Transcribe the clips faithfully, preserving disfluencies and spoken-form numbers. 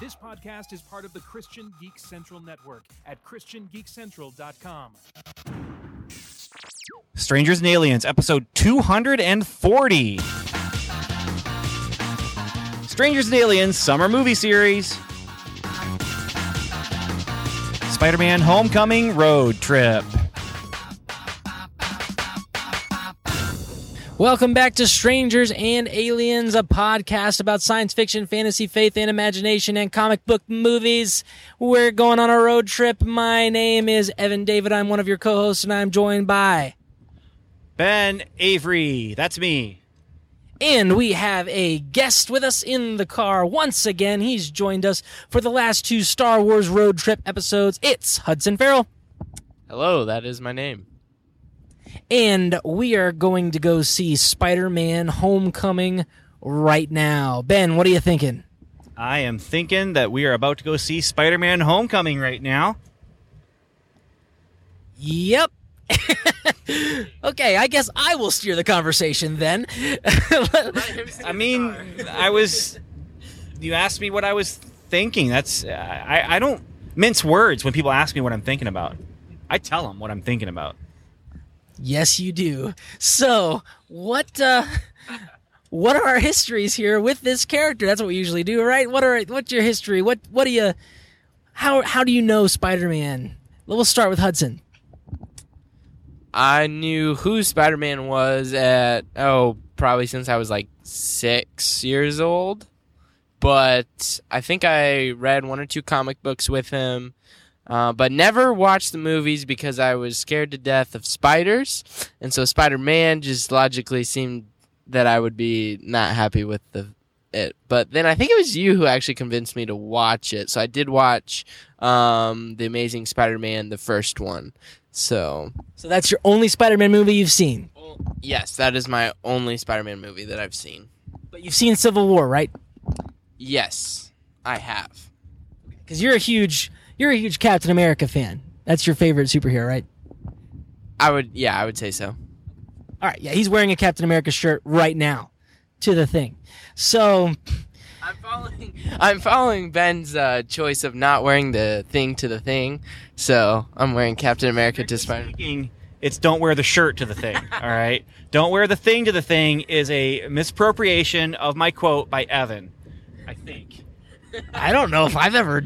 This podcast is part of the Christian Geek Central Network at christian geek central dot com. Strangers and Aliens, episode two hundred forty. Strangers and Aliens Summer Movie Series. Spider-Man Homecoming Road Trip. Welcome back to Strangers and Aliens, a podcast about science fiction, fantasy, faith, and imagination, and comic book movies. We're going on a road trip. My name is Evan David. I'm one of your co-hosts, and I'm joined by... Ben Avery. That's me. And we have a guest with us in the car once again. He's joined us for the last two Star Wars road trip episodes. It's Hudson Farrell. Hello, that is my name. And we are going to go see Spider-Man Homecoming right now. Ben, what are you thinking? I am thinking that we are about to go see Spider-Man Homecoming right now. Yep. Okay, I guess I will steer the conversation then. I mean, I was... You asked me what I was thinking. That's I, I don't mince words when people ask me what I'm thinking about. I tell them what I'm thinking about. Yes, you do. So, what uh, what are our histories here with this character? That's what we usually do, right? What are what's your history? What what do you how how do you know Spider-Man? We'll start with Hudson. I knew who Spider-Man was at oh, probably since I was like six years old. But I think I read one or two comic books with him. Uh, but never watched the movies because I was scared to death of spiders. And so Spider-Man just logically seemed that I would be not happy with the it. But then I think it was you who actually convinced me to watch it. So I did watch um, The Amazing Spider-Man, the first one. So so that's your only Spider-Man movie you've seen? Well, yes, that is my only Spider-Man movie that I've seen. But you've seen Civil War, right? Yes, I have. Because you're a huge... You're a huge Captain America fan. That's your favorite superhero, right? I would, yeah, I would say so. All right, yeah, he's wearing a Captain America shirt right now to the thing. So I'm following. I'm following Ben's uh, choice of not wearing the thing to the thing. So I'm wearing Captain America to Spider-Man. It's don't wear the shirt to the thing. All right, don't wear the thing to the thing is a misappropriation of my quote by Evan. I think. I don't know if I've ever.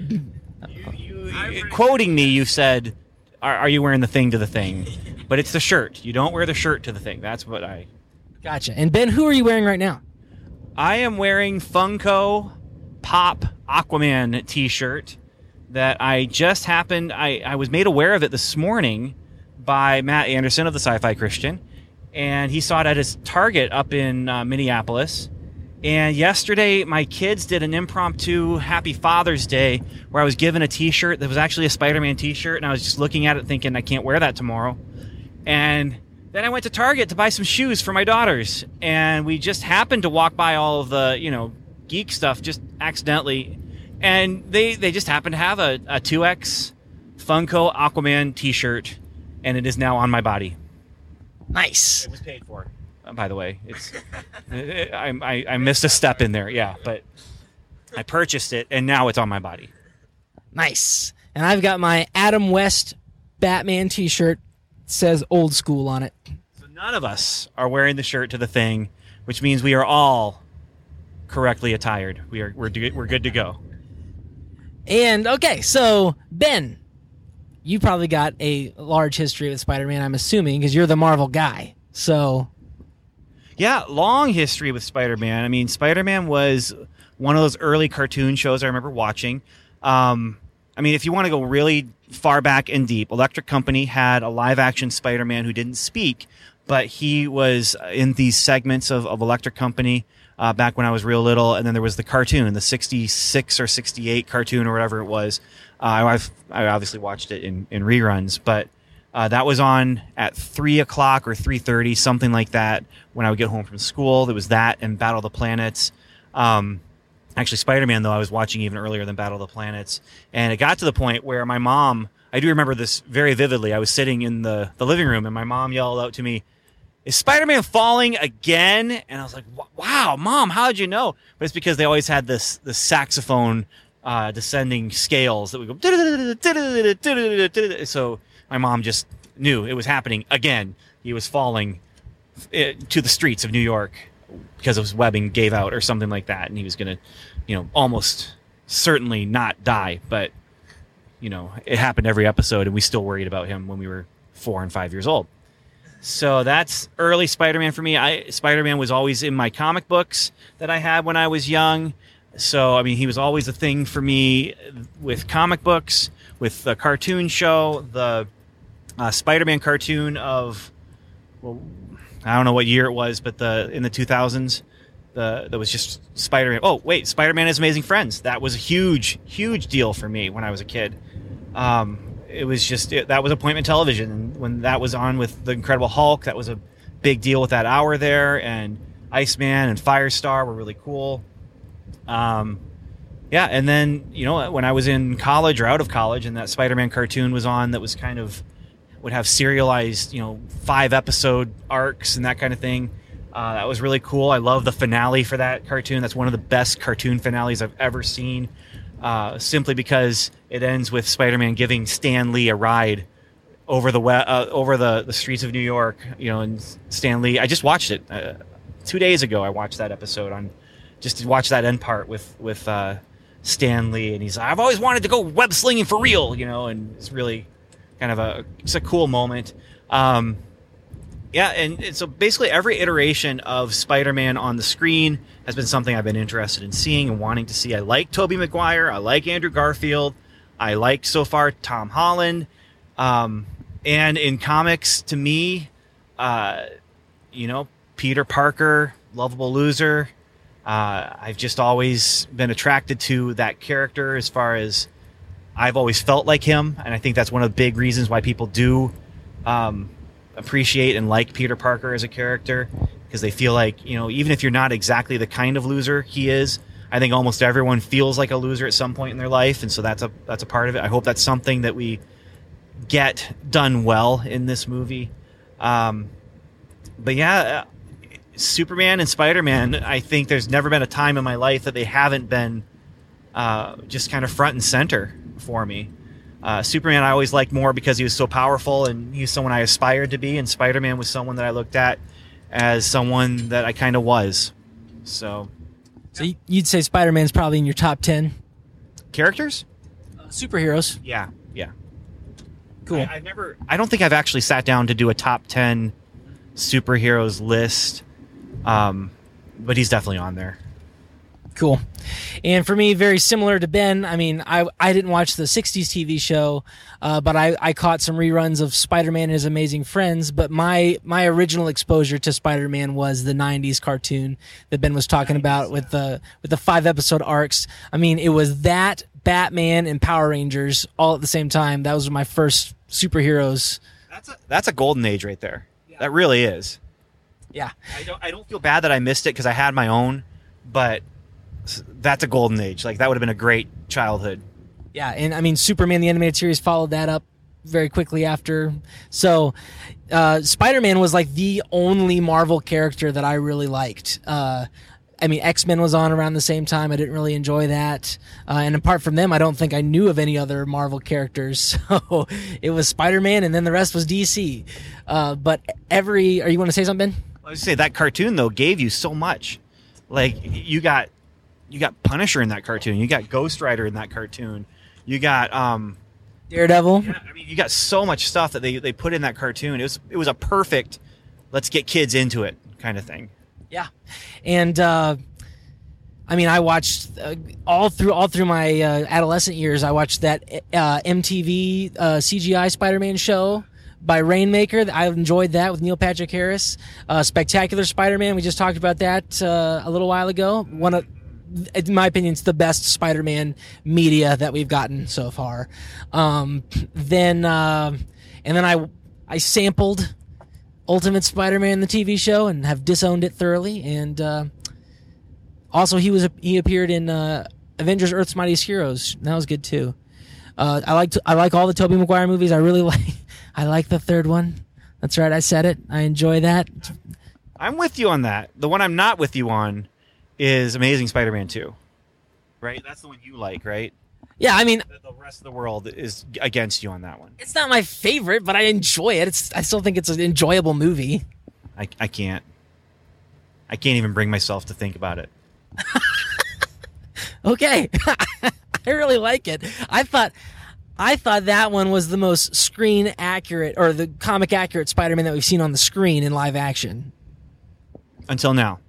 Quoting me, you said, are, are you wearing the thing to the thing? But it's the shirt. You don't wear the shirt to the thing. That's what I... Gotcha. And Ben, who are you wearing right now? I am wearing Funko Pop Aquaman t-shirt that I just happened... I, I was made aware of it this morning by Matt Anderson of the Sci-Fi Christian. And he saw it at his Target up in uh, Minneapolis. And yesterday, my kids did an impromptu Happy Father's Day where I was given a t-shirt that was actually a Spider-Man t-shirt, and I was just looking at it thinking, I can't wear that tomorrow. And then I went to Target to buy some shoes for my daughters, and we just happened to walk by all of the, you know, geek stuff just accidentally, and they, they just happened to have a, a two X Funko Aquaman t-shirt, and it is now on my body. Nice. It was paid for. By the way, it's I, I I missed a step in there, yeah, but I purchased it, and now it's on my body. Nice. And I've got my Adam West Batman t-shirt. It says old school on it. So none of us are wearing the shirt to the thing, which means we are all correctly attired. We are we're do, we're good to go. And, okay, so, Ben, you probably got a large history with Spider-Man, I'm assuming, because you're the Marvel guy, so... Yeah, long history with Spider-Man. I mean, Spider-Man was one of those early cartoon shows I remember watching. Um, I mean, if you want to go really far back and deep, Electric Company had a live-action Spider-Man who didn't speak, but he was in these segments of, of Electric Company uh, back when I was real little, and then there was the cartoon, the sixty-six or sixty-eight cartoon or whatever it was. Uh, I've, I obviously watched it in, in reruns, but... Uh, that was on at three o'clock or three thirty, something like that, when I would get home from school. There was that and Battle of the Planets. Um, actually, Spider-Man, though, I was watching even earlier than Battle of the Planets. And it got to the point where my mom, I do remember this very vividly. I was sitting in the, the living room, and my mom yelled out to me, "Is Spider-Man falling again?" And I was like, "Wow, Mom, how did you know?" But it's because they always had this, this saxophone uh, descending scales that would go. So my mom just knew it was happening again. He was falling to the streets of New York because his webbing gave out or something like that, and he was going to, you know, almost certainly not die. But you know, it happened every episode, and we still worried about him when we were four and five years old. So that's early Spider-Man for me. I Spider-Man was always in my comic books that I had when I was young. So, I mean, he was always a thing for me with comic books, with the cartoon show, the uh, Spider-Man cartoon of, well, I don't know what year it was, but the in the two thousands, the that was just Spider-Man. Oh, wait, Spider-Man and His Amazing Friends. That was a huge, huge deal for me when I was a kid. Um It was just, it, that was appointment television. And when that was on with the Incredible Hulk, that was a big deal with that hour there. And Iceman and Firestar were really cool. Um, yeah, and then, you know, when I was in college or out of college and that Spider-Man cartoon was on, that was kind of, would have serialized, you know, five episode arcs and that kind of thing. Uh, that was really cool. I love the finale for that cartoon. That's one of the best cartoon finales I've ever seen. Uh, simply because it ends with Spider-Man giving Stan Lee a ride over the we- uh, over the, the streets of New York, you know, and Stan Lee. I just watched it uh, two days ago. I watched that episode on just to watch that end part with with uh, Stan Lee, and he's I've always wanted to go web slinging for real, you know, and it's really kind of a it's a cool moment. Um, yeah, and, and so basically every iteration of Spider-Man on the screen has been something I've been interested in seeing and wanting to see. I like Tobey Maguire. I like Andrew Garfield. I like, so far, Tom Holland. Um, and in comics, to me, uh, you know, Peter Parker, lovable loser. Uh, I've just always been attracted to that character as far as I've always felt like him. And I think that's one of the big reasons why people do um, appreciate and like Peter Parker as a character. Because they feel like, you know, even if you're not exactly the kind of loser he is, I think almost everyone feels like a loser at some point in their life, and so that's a that's a part of it. I hope that's something that we get done well in this movie. Um, but yeah, Superman and Spider-Man, I think there's never been a time in my life that they haven't been uh, just kind of front and center for me. Uh, Superman I always liked more because he was so powerful, and he was someone I aspired to be, and Spider-Man was someone that I looked at as someone that I kind of was. So so you'd say Spider-Man's probably in your top ten? Characters? Uh, superheroes. Yeah, yeah. Cool. I, I've never, I don't think I've actually sat down to do a top ten superheroes list, um, but he's definitely on there. Cool. And for me, very similar to Ben. I mean, I I didn't watch the sixties T V show, uh, but I, I caught some reruns of Spider-Man and His Amazing Friends. But my, my original exposure to Spider-Man was the nineties cartoon that Ben was talking about with the with the five episode arcs. I mean, it was that, Batman, and Power Rangers all at the same time. That was my first superheroes. That's a that's a golden age right there. Yeah. That really is. Yeah. I don't I don't feel bad that I missed it because I had my own, but that's a golden age. Like, that would have been a great childhood. Yeah, and I mean, Superman the animated series followed that up very quickly after. So uh, Spider-Man was like the only Marvel character that I really liked. Uh, I mean, X-Men was on around the same time. I didn't really enjoy that. Uh, and apart from them, I don't think I knew of any other Marvel characters. So it was Spider-Man, and then the rest was D C. Uh, but every... Are you want to say something, Ben? I was going to say, that cartoon, though, gave you so much. Like, you got... You got Punisher in that cartoon. You got Ghost Rider in that cartoon. You got um, Daredevil. Yeah, I mean, you got so much stuff that they, they put in that cartoon. It was it was a perfect, let's get kids into it kind of thing. Yeah, and uh, I mean, I watched uh, all through all through my uh, adolescent years. I watched that uh, M T V uh, C G I Spider-Man show by Rainmaker. I enjoyed that with Neil Patrick Harris. Uh, Spectacular Spider-Man. We just talked about that uh, a little while ago. One of In my opinion, it's the best Spider-Man media that we've gotten so far. Um, then, uh, and then I, I sampled Ultimate Spider-Man, the T V show, and have disowned it thoroughly. And uh, also, he was he appeared in uh, Avengers: Earth's Mightiest Heroes. That was good too. Uh, I like I like all the Tobey Maguire movies. I really like I like the third one. That's right, I said it. I enjoy that. I'm with you on that. The one I'm not with you on is Amazing Spider-Man two. right? That's the one you like, right? Yeah, I mean, the rest of the world is against you on that one. It's not my favorite, but I enjoy it. It's, I still think it's an enjoyable movie. I, I can't. I can't even bring myself to think about it. Okay. I really like it. I thought I thought that one was the most screen accurate or the comic accurate Spider-Man that we've seen on the screen in live action. Until now.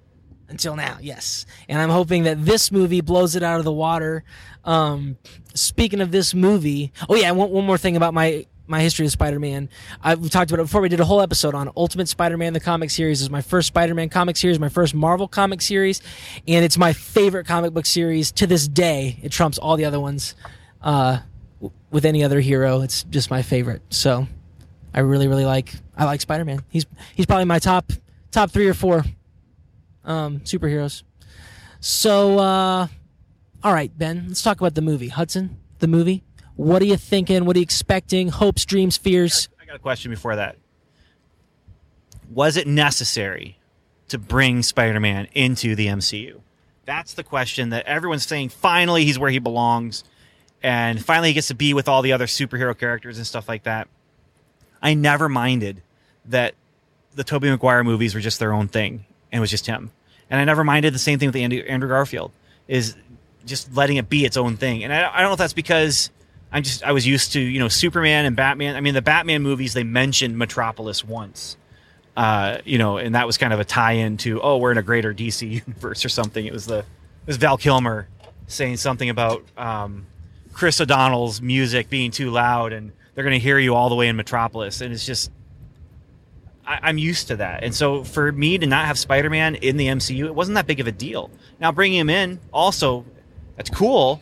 Until now, yes. And I'm hoping that this movie blows it out of the water. Um, speaking of this movie, oh yeah, one, one more thing about my, my history of Spider-Man. I, we talked about it before. We did a whole episode on Ultimate Spider-Man, the comic series. Is my first Spider-Man comic series, my first Marvel comic series, and it's my favorite comic book series to this day. It trumps all the other ones uh, with any other hero. It's just my favorite. So I really, really like I like Spider-Man. He's he's probably my top top three or four. Um, superheroes. So, uh, all right, Ben, let's talk about the movie. Hudson, the movie. What are you thinking? What are you expecting? Hopes, dreams, fears? I got, I got a question before that. Was it necessary to bring Spider-Man into the M C U? That's the question that everyone's saying. Finally, he's where he belongs. And finally, he gets to be with all the other superhero characters and stuff like that. I never minded that the Tobey Maguire movies were just their own thing. And it was just him. And I never minded the same thing with Andrew, Andrew Garfield, is just letting it be its own thing. And I, I don't know if that's because I'm just I was used to, you know, Superman and Batman. I mean, the Batman movies, they mentioned Metropolis once, uh, you know, and that was kind of a tie-in to, oh, we're in a greater D C universe or something. It was the it was Val Kilmer saying something about um, Chris O'Donnell's music being too loud and they're going to hear you all the way in Metropolis. And it's just, I'm used to that. And so for me to not have Spider-Man in the M C U, it wasn't that big of a deal. Now bringing him in, also, that's cool,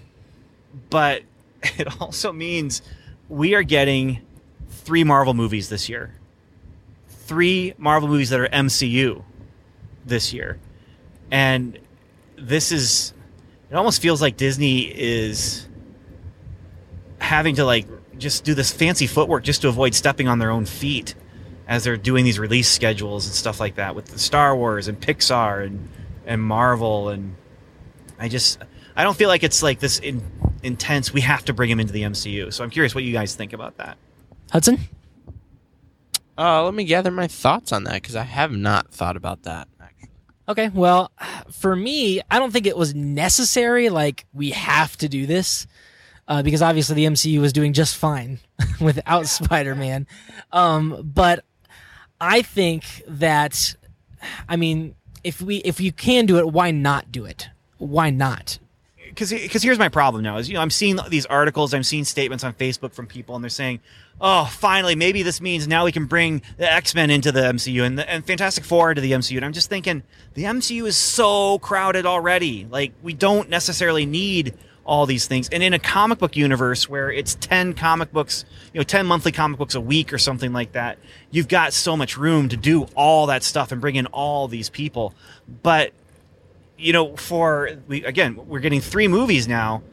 but it also means we are getting three Marvel movies this year. Three Marvel movies that are M C U this year. And this is, it almost feels like Disney is having to like just do this fancy footwork just to avoid stepping on their own feet as they're doing these release schedules and stuff like that with the Star Wars and Pixar and, and Marvel. And I just, I don't feel like it's like this in, intense, we have to bring him into the M C U. So I'm curious what you guys think about that. Hudson? Uh, let me gather my thoughts on that because I have not thought about that, actually. Okay, well, for me, I don't think it was necessary. Like, we have to do this. Uh, because obviously the M C U was doing just fine without yeah. Spider-Man. Um, but I think that, I mean, if we if you can do it, why not do it? Why not? Because here's my problem now is, you know, I'm seeing these articles, I'm seeing statements on Facebook from people, and they're saying, oh, finally, maybe this means now we can bring the X-Men into the M C U and, the, and Fantastic Four into the M C U. And I'm just thinking, the M C U is so crowded already. Like, we don't necessarily need all these things. And in a comic book universe where it's ten comic books, you know, ten monthly comic books a week or something like that, you've got so much room to do all that stuff and bring in all these people. But, you know, for, we, again, we're getting three movies now,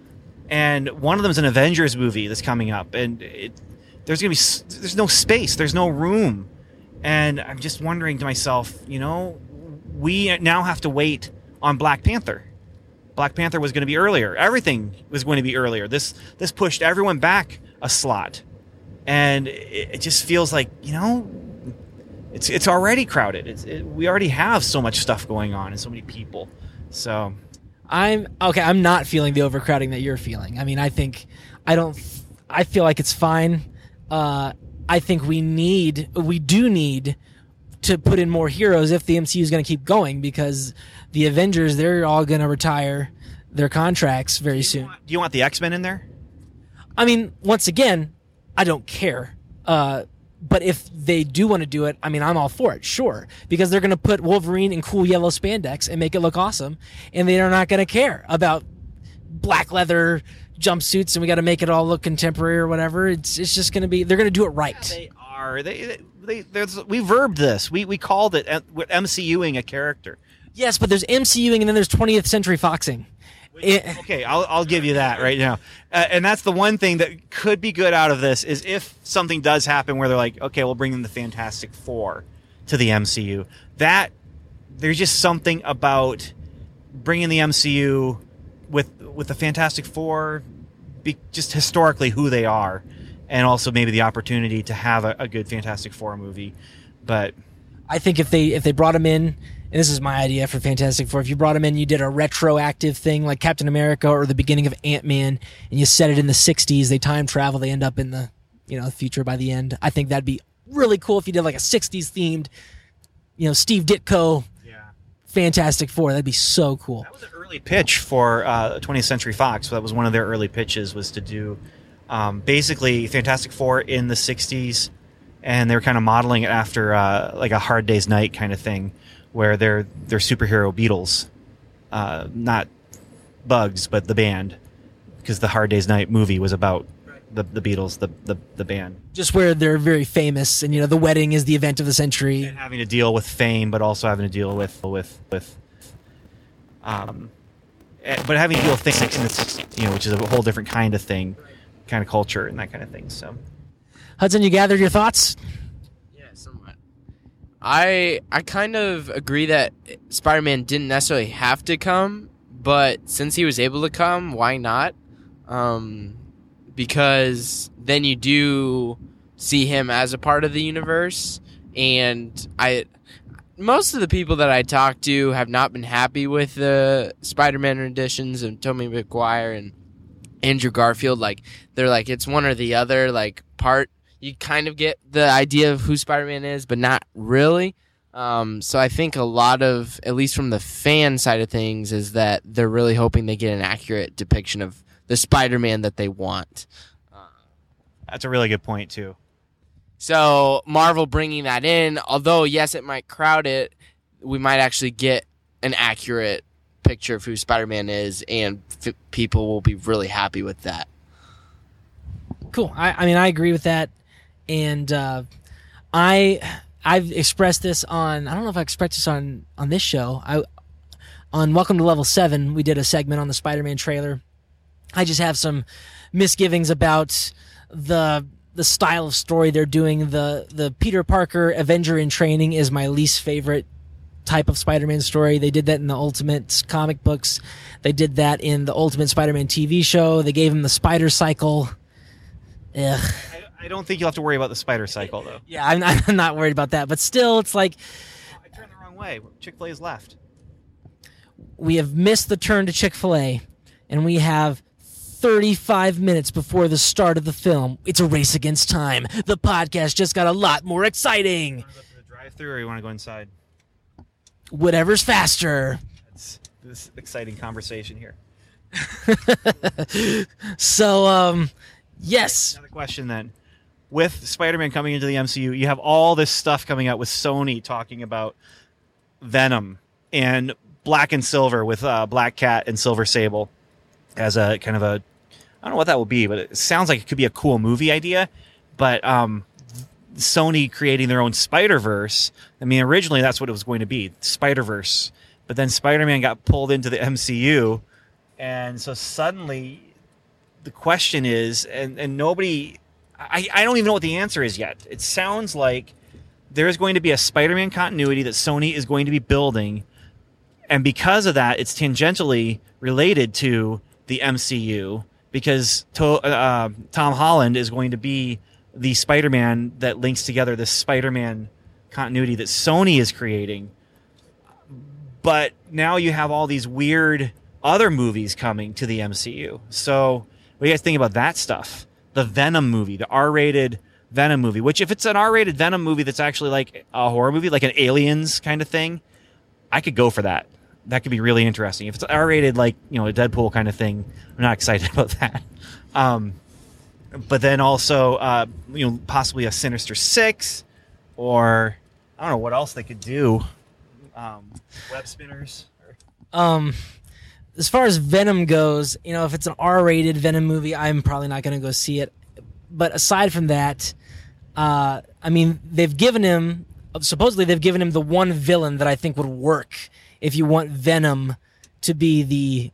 and one of them is an Avengers movie that's coming up. And it, there's going to be, there's no space, there's no room. And I'm just wondering to myself, you know, we now have to wait on Black Panther. Black Panther was going to be earlier. Everything was going to be earlier. This this pushed everyone back a slot. And it, it just feels like, you know, it's it's already crowded. It's, it, we already have so much stuff going on and so many people. So I'm okay. I'm not feeling the overcrowding that you're feeling. I mean, I think I don't I feel like it's fine. Uh, I think we need we do need to put in more heroes if the M C U is going to keep going, because the Avengers, they're all going to retire their contracts very do you soon. Want, do you want the X-Men in there? I mean, once again, I don't care. Uh, but if they do want to do it, I mean, I'm all for it, sure. Because they're going to put Wolverine in cool yellow spandex and make it look awesome, and they are not going to care about black leather jumpsuits and we got to make it all look contemporary or whatever. It's it's just going to be, they're going to do it right. Yeah, they are. They, they, they, we verbed this. We we called it M C U-ing a character. Yes, but there's M C U-ing and then there's twentieth Century Foxing. It, okay, I'll I'll give you that right now. Uh, and that's the one thing that could be good out of this is if something does happen where they're like, okay, we'll bring in the Fantastic Four to the M C U. That, there's just something about bringing the M C U with with the Fantastic Four, be, just historically who they are, and also maybe the opportunity to have a, a good Fantastic Four movie. But I think if they if they brought him in, and this is my idea for Fantastic Four, if you brought him in, you did a retroactive thing like Captain America or the beginning of Ant Man, and you set it in the sixties, they time travel, they end up in the you know future by the end. I think that'd be really cool if you did like a sixties themed, you know, Steve Ditko. Fantastic Four. That'd be so cool. That was an early pitch for uh, twentieth Century Fox. So that was one of their early pitches, was to do um, basically Fantastic Four in the sixties, and they were kind of modeling it after uh, like a Hard Day's Night kind of thing, where they're they're superhero beetles, uh, not Bugs, but the band, because the Hard Day's Night movie was about the the Beatles, the, the the band. Just where they're very famous, and you know the wedding is the event of the century. And having to deal with fame, but also having to deal with with with, um, but having to deal with things like, you know, which is a whole different kind of thing, kind of culture and that kind of thing. So, Hudson, you gathered your thoughts? Yeah, somewhat. I I kind of agree that Spider-Man didn't necessarily have to come, but since he was able to come, why not? Um. Because then you do see him as a part of the universe, and I, most of the people that I talk to have not been happy with the Spider-Man renditions of Tobey Maguire and Andrew Garfield. Like, they're like, it's one or the other. Like, part you kind of get the idea of who Spider-Man is, but not really. Um, so I think a lot of, at least from the fan side of things, is that they're really hoping they get an accurate depiction of the Spider-Man that they want. Uh, That's a really good point, too. So Marvel bringing that in, although, yes, it might crowd it, we might actually get an accurate picture of who Spider-Man is, and f- people will be really happy with that. Cool. I, I mean, I agree with that. And uh, I, I've expressed this on, I don't know if I expressed this on, on this show. I, on Welcome to Level seven, we did a segment on the Spider-Man trailer. I just have some misgivings about the the style of story they're doing. The the Peter Parker Avenger in training is my least favorite type of Spider-Man story. They did that in the Ultimate comic books. They did that in the Ultimate Spider-Man T V show. They gave him the spider cycle. Ugh. I, I don't think you'll have to worry about the spider cycle, though. Yeah, I'm not, I'm not worried about that. But still, it's like... I turned the wrong way. Chick-fil-A is left. We have missed the turn to Chick-fil-A, and we have... thirty-five minutes before the start of the film. It's a race against time. The podcast just got a lot more exciting. You want to go to the drive-thru, or you want to go inside? Whatever's faster. That's this exciting conversation here. So, um, yes. Another question then. With Spider-Man coming into the M C U, you have all this stuff coming out with Sony talking about Venom and Black and Silver with uh, Black Cat and Silver Sable as a kind of a, I don't know what that will be, but it sounds like it could be a cool movie idea. But um, Sony creating their own Spider-Verse, I mean, originally that's what it was going to be, Spider-Verse. But then Spider-Man got pulled into the M C U, and so suddenly the question is, and, and nobody, I, I don't even know what the answer is yet. It sounds like there's going to be a Spider-Man continuity that Sony is going to be building, and because of that, it's tangentially related to the M C U, because to, uh, Tom Holland is going to be the Spider-Man that links together this Spider-Man continuity that Sony is creating. But now you have all these weird other movies coming to the M C U. So what do you guys think about that stuff? The Venom movie, the R-rated Venom movie, which if it's an R-rated Venom movie that's actually like a horror movie, like an Aliens kind of thing, I could go for that. That could be really interesting. If it's R-rated, like, you know, a Deadpool kind of thing, I'm not excited about that. Um, but then also, uh, you know, possibly a Sinister Six, or I don't know what else they could do. Um, web spinners. Um, as far as Venom goes, you know, if it's an R-rated Venom movie, I'm probably not going to go see it. But aside from that, uh, I mean, they've given him, supposedly they've given him the one villain that I think would work if you want Venom to be the,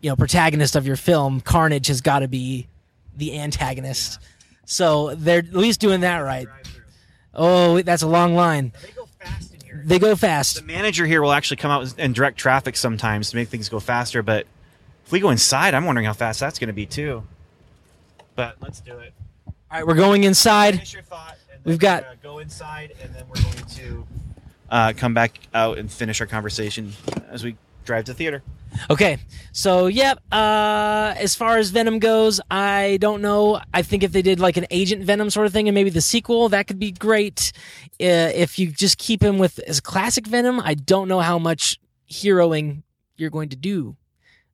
you know, protagonist of your film. Carnage has got to be the antagonist. Yeah. So they're at least doing that right. Oh, that's a long line. They go fast in here. They go fast. The manager here will actually come out and direct traffic sometimes to make things go faster, but If we go inside, I'm wondering how fast that's going to be, too. But let's do it. All right, we're going inside. Finish your thought, and then We've got... We're go inside, and then we're going to uh, come back out and finish our conversation as we drive to the theater. Okay, so, yep, uh, as far as Venom goes, I don't know. I think if they did, like, an Agent Venom sort of thing and maybe the sequel, that could be great. Uh, if you just keep him with his classic Venom, I don't know how much heroing you're going to do.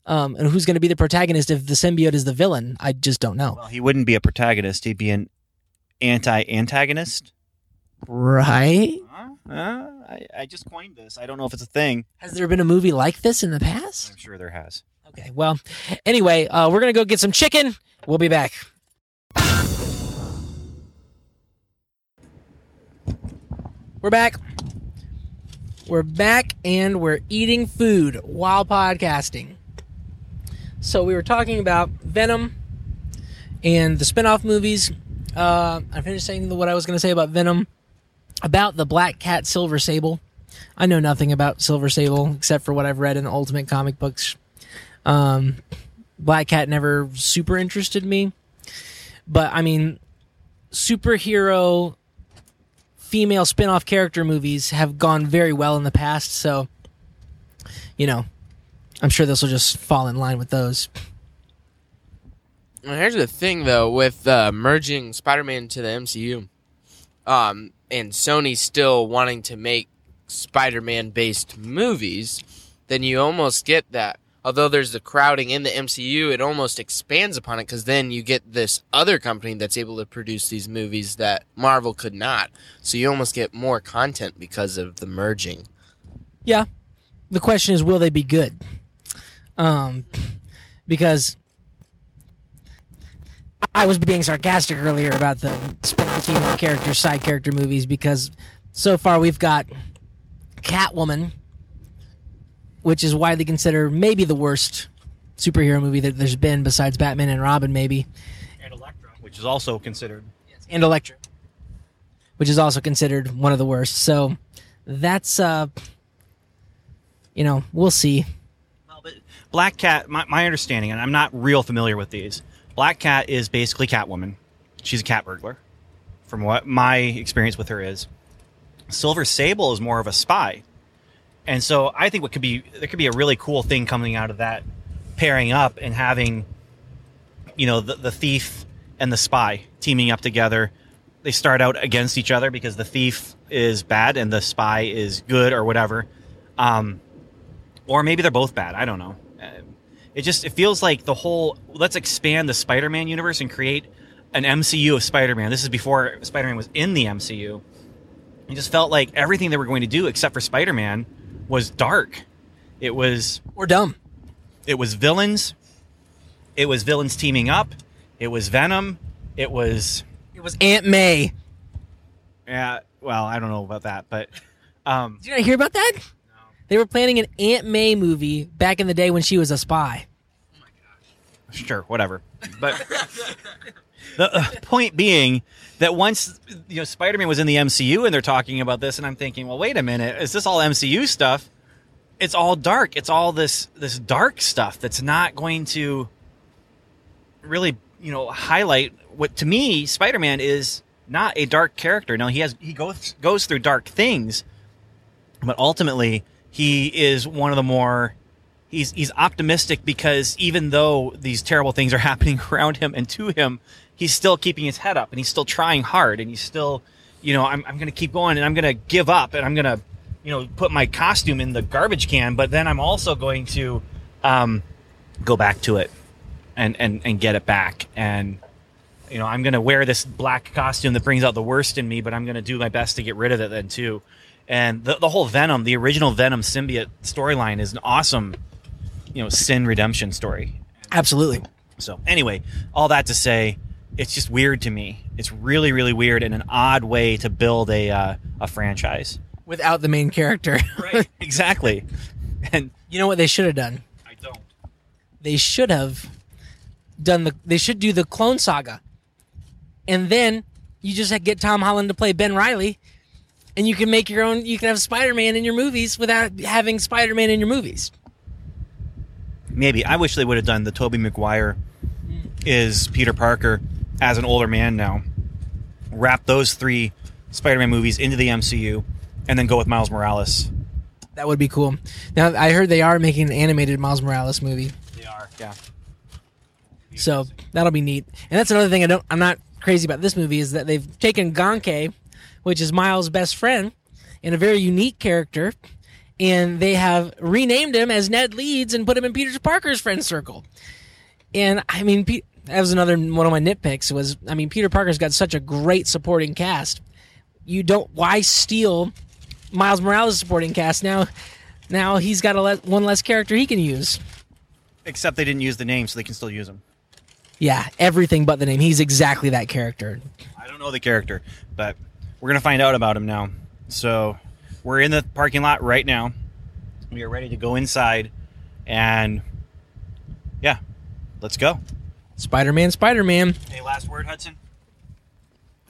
Um, and who's going to be the protagonist if the symbiote is the villain? I just don't know. Well, he wouldn't be a protagonist. He'd be an anti-antagonist. Right? Uh, uh, I, I just coined this. I don't know if it's a thing. Has there been a movie like this in the past? I'm sure there has. Okay, well, anyway, uh, we're going to go get some chicken. We'll be back. We're back. We're back, and we're eating food while podcasting. So we were talking about Venom and the spinoff movies. Uh, I finished saying what I was going to say about Venom. About the Black Cat, Silver Sable. I know nothing about Silver Sable except for what I've read in the Ultimate comic books. Um, Black Cat never super interested me. But, I mean, superhero female spin-off character movies have gone very well in the past. So, you know, I'm sure this will just fall in line with those. Well, here's the thing, though, with uh, merging Spider-Man to the M C U, um, and Sony still wanting to make Spider-Man-based movies, then you almost get that. Although there's the crowding in the M C U, it almost expands upon it, because then you get this other company that's able to produce these movies that Marvel could not. So you almost get more content because of the merging. Yeah. The question is, will they be good? Um, because... I was being sarcastic earlier about the spin-off character, side character movies, because so far we've got Catwoman, which is widely considered maybe the worst superhero movie that there's been besides Batman and Robin, maybe. And Elektra, which is also considered. Yes, and Elektra, which is also considered one of the worst. So that's, uh, you know, we'll see. Well, but Black Cat, my, my understanding, and I'm not real familiar with these, Black Cat is basically Catwoman. She's a cat burglar, from what my experience with her is. Silver Sable is more of a spy. And so I think what could be there could be a really cool thing coming out of that pairing up and having, you know, the, the thief and the spy teaming up together. They start out against each other because the thief is bad and the spy is good or whatever. Um, or maybe they're both bad. I don't know. It just it feels like the whole, let's expand the Spider-Man universe and create an M C U of Spider-Man. This is before Spider-Man was in the M C U. It just felt like everything they were going to do except for Spider-Man was dark. It was... Or dumb. It was villains. It was villains teaming up. It was Venom. It was... It was Aunt May. Yeah, well, I don't know about that, but... Um, Did you not hear about that? They were planning an Aunt May movie back in the day when she was a spy. Oh my gosh. Sure, whatever. But the uh, point being that once you know Spider-Man was in the M C U and they're talking about this, and I'm thinking, well, wait a minute, is this all M C U stuff? It's all dark. It's all this this dark stuff that's not going to really you know highlight what to me Spider-Man is not a dark character. Now he has he goes goes through dark things, but ultimately. He is one of the more, he's he's optimistic because even though these terrible things are happening around him and to him, he's still keeping his head up and he's still trying hard and he's still, you know, I'm I'm going to keep going and I'm going to give up and I'm going to, you know, put my costume in the garbage can, but then I'm also going to um, go back to it and, and, and get it back. And, you know, I'm going to wear this black costume that brings out the worst in me, but I'm going to do my best to get rid of it then too. And the the whole Venom, the original Venom symbiote storyline is an awesome, you know, sin redemption story. Absolutely. So anyway, all that to say, it's just weird to me. It's really, really weird and an odd way to build a uh, a franchise. Without the main character. Right, exactly. And you know what they should have done? I don't. They should have done the, they should do the Clone Saga. And then you just get Tom Holland to play Ben Reilly. And you can make your own, you can have Spider-Man in your movies without having Spider-Man in your movies. maybe. I wish they would have done the Tobey Maguire is Peter Parker as an older man now. Wrap those three Spider-Man movies into the M C U and then go with Miles Morales. That would be cool. Now, I heard they are making an animated Miles Morales movie. They are, yeah. So that'll be neat. And that's another thing I don't, I'm not crazy about this movie is that they've taken Gonke, which is Miles' best friend, and a very unique character, and they have renamed him as Ned Leeds and put him in Peter Parker's friend circle. And, I mean, Pe- that was another one of my nitpicks was, I mean, Peter Parker's got such a great supporting cast. You don't, why steal Miles Morales' supporting cast? Now now he's got a le- one less character he can use. Except they didn't use the name, so they can still use him. Yeah, everything but the name. He's exactly that character. I don't know the character, but we're going to find out about him now. So we're in the parking lot right now. We are ready to go inside, and yeah, let's go. Spider-Man, Spider-Man. Hey, last word, Hudson?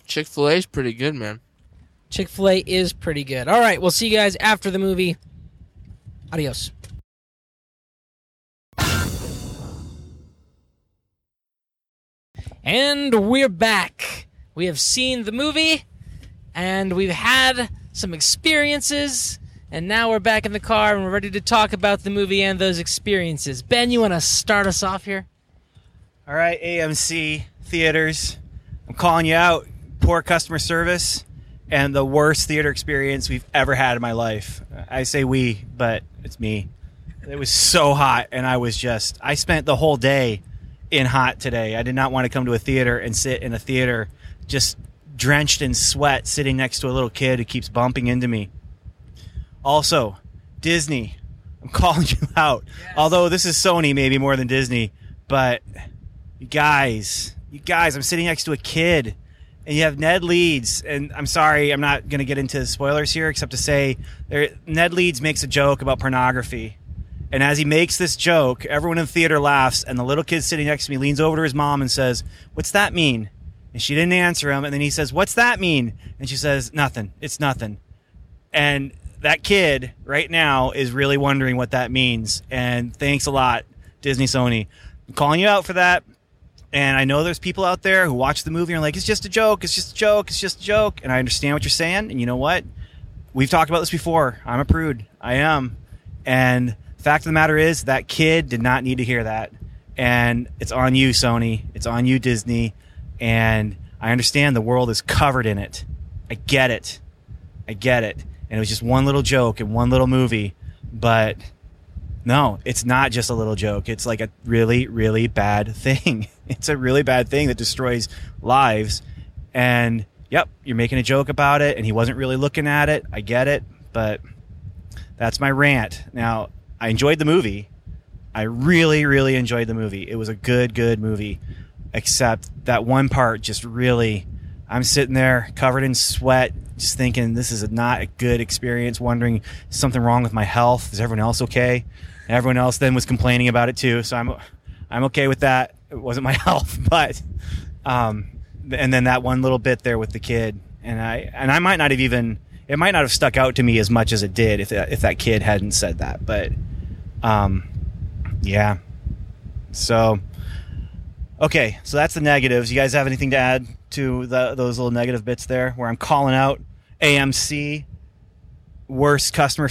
Chick-fil-A is pretty good, man. Chick-fil-A is pretty good. All right, we'll see you guys after the movie. Adios. And we're back. We have seen the movie, and we've had some experiences, and now we're back in the car, and we're ready to talk about the movie and those experiences. Ben, you want to start us off here? All right, A M C Theaters, I'm calling you out. Poor customer service and the worst theater experience we've ever had in my life. I say we, but it's me. It was so hot, and I was just... I spent the whole day... in hot today. I did not want to come to a theater and sit in a theater just drenched in sweat sitting next to a little kid who keeps bumping into me. Also, Disney, I'm calling you out. Yes. Although this is Sony maybe more than Disney, but you guys, you guys, I'm sitting next to a kid and you have Ned Leeds, and I'm sorry, I'm not going to get into spoilers here except to say there, Ned Leeds makes a joke about pornography. And as he makes this joke, everyone in the theater laughs, and the little kid sitting next to me leans over to his mom and says, "What's that mean?" And she didn't answer him. And then he says, "What's that mean?" And she says, "Nothing. It's nothing." And that kid right now is really wondering what that means. And thanks a lot, Disney, Sony. I'm calling you out for that. And I know there's people out there who watch the movie and are like, "It's just a joke. It's just a joke. It's just a joke." And I understand what you're saying. And you know what? We've talked about this before. I'm a prude. I am. And... fact of the matter is that kid did not need to hear that, and it's on you, Sony. It's on you, Disney. And I understand the world is covered in it. I get it. I get it. And it was just one little joke in one little movie, but no, it's not just a little joke. It's like a really, really bad thing. It's a really bad thing that destroys lives. And yep, you're making a joke about it, and he wasn't really looking at it. I get it, but that's my rant. Now, I enjoyed the movie. I really, really enjoyed the movie. It was a good, good movie, except that one part just really, I'm sitting there covered in sweat, just thinking this is not a good experience, wondering, is something wrong with my health? Is everyone else okay? And everyone else then was complaining about it too, so I'm I'm okay with that. It wasn't my health, but, um, and then that one little bit there with the kid, and I and I might not have even, it might not have stuck out to me as much as it did if if that kid hadn't said that, but... Um, yeah. So, okay. So that's the negatives. You guys have anything to add to the, those little negative bits there where I'm calling out A M C, worst customer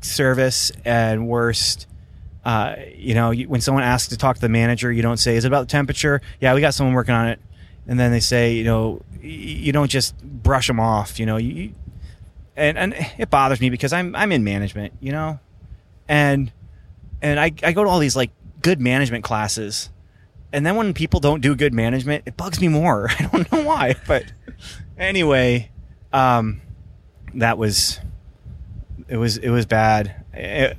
service and worst, uh, you know, when someone asks to talk to the manager, you don't say, "Is it about the temperature?" "Yeah, we got someone working on it." And then they say, you know, you don't just brush them off, you know, you, and, and it bothers me because I'm, I'm in management, you know, and And I, I go to all these, like, good management classes. And then when people don't do good management, it bugs me more. I don't know why. But anyway, um, that was – it was it was bad. It,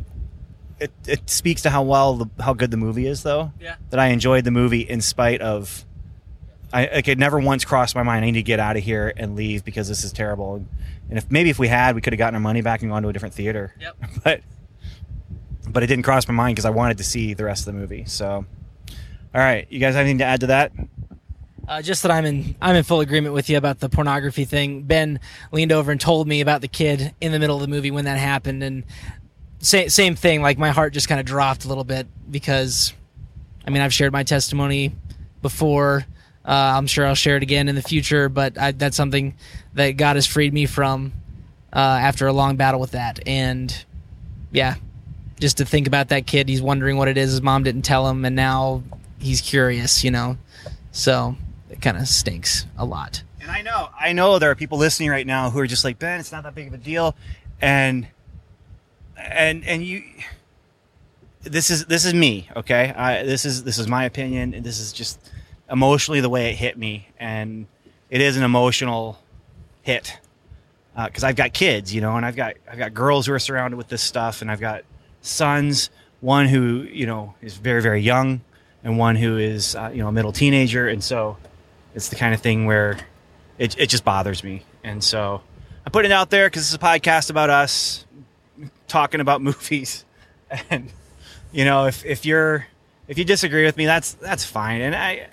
it it speaks to how well – how good the movie is, though. Yeah. That I enjoyed the movie in spite of – I like, it never once crossed my mind, I need to get out of here and leave because this is terrible. And if maybe if we had, we could have gotten our money back and gone to a different theater. Yep. But – But it didn't cross my mind because I wanted to see the rest of the movie. So, all right, you guys have anything to add to that? Uh, just that I'm in I'm in full agreement with you about the pornography thing. Ben leaned over and told me about the kid in the middle of the movie when that happened, and sa- same thing. Like, my heart just kind of dropped a little bit because, I mean, I've shared my testimony before. Uh, I'm sure I'll share it again in the future, but I, that's something that God has freed me from uh, after a long battle with that. And, yeah, just to think about that kid, he's wondering what it is. His mom didn't tell him, and now he's curious, you know. So it kind of stinks a lot. And I know, I know there are people listening right now who are just like, Ben, it's not that big of a deal. And, and, and you, this is, this is me. Okay. I, this is, this is my opinion. And this is just emotionally the way it hit me. And it is an emotional hit. Uh, cause I've got kids, you know, and I've got, I've got girls who are surrounded with this stuff, and I've got sons, one who, you know, is very, very young, and one who is, uh, you know, a middle teenager. And so it's the kind of thing where it it just bothers me. And so I put it out there because this is a podcast about us talking about movies. And, you know, if, if you're, if you disagree with me, that's, that's fine. And I,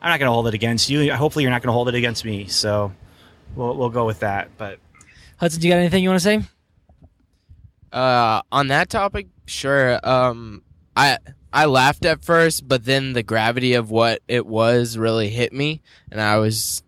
I'm not going to hold it against you. Hopefully you're not going to hold it against me. So we'll, we'll go with that. But Hudson, you got anything you want to say? Uh, on that topic? Sure. Um, I, I laughed at first, but then the gravity of what it was really hit me, and I was,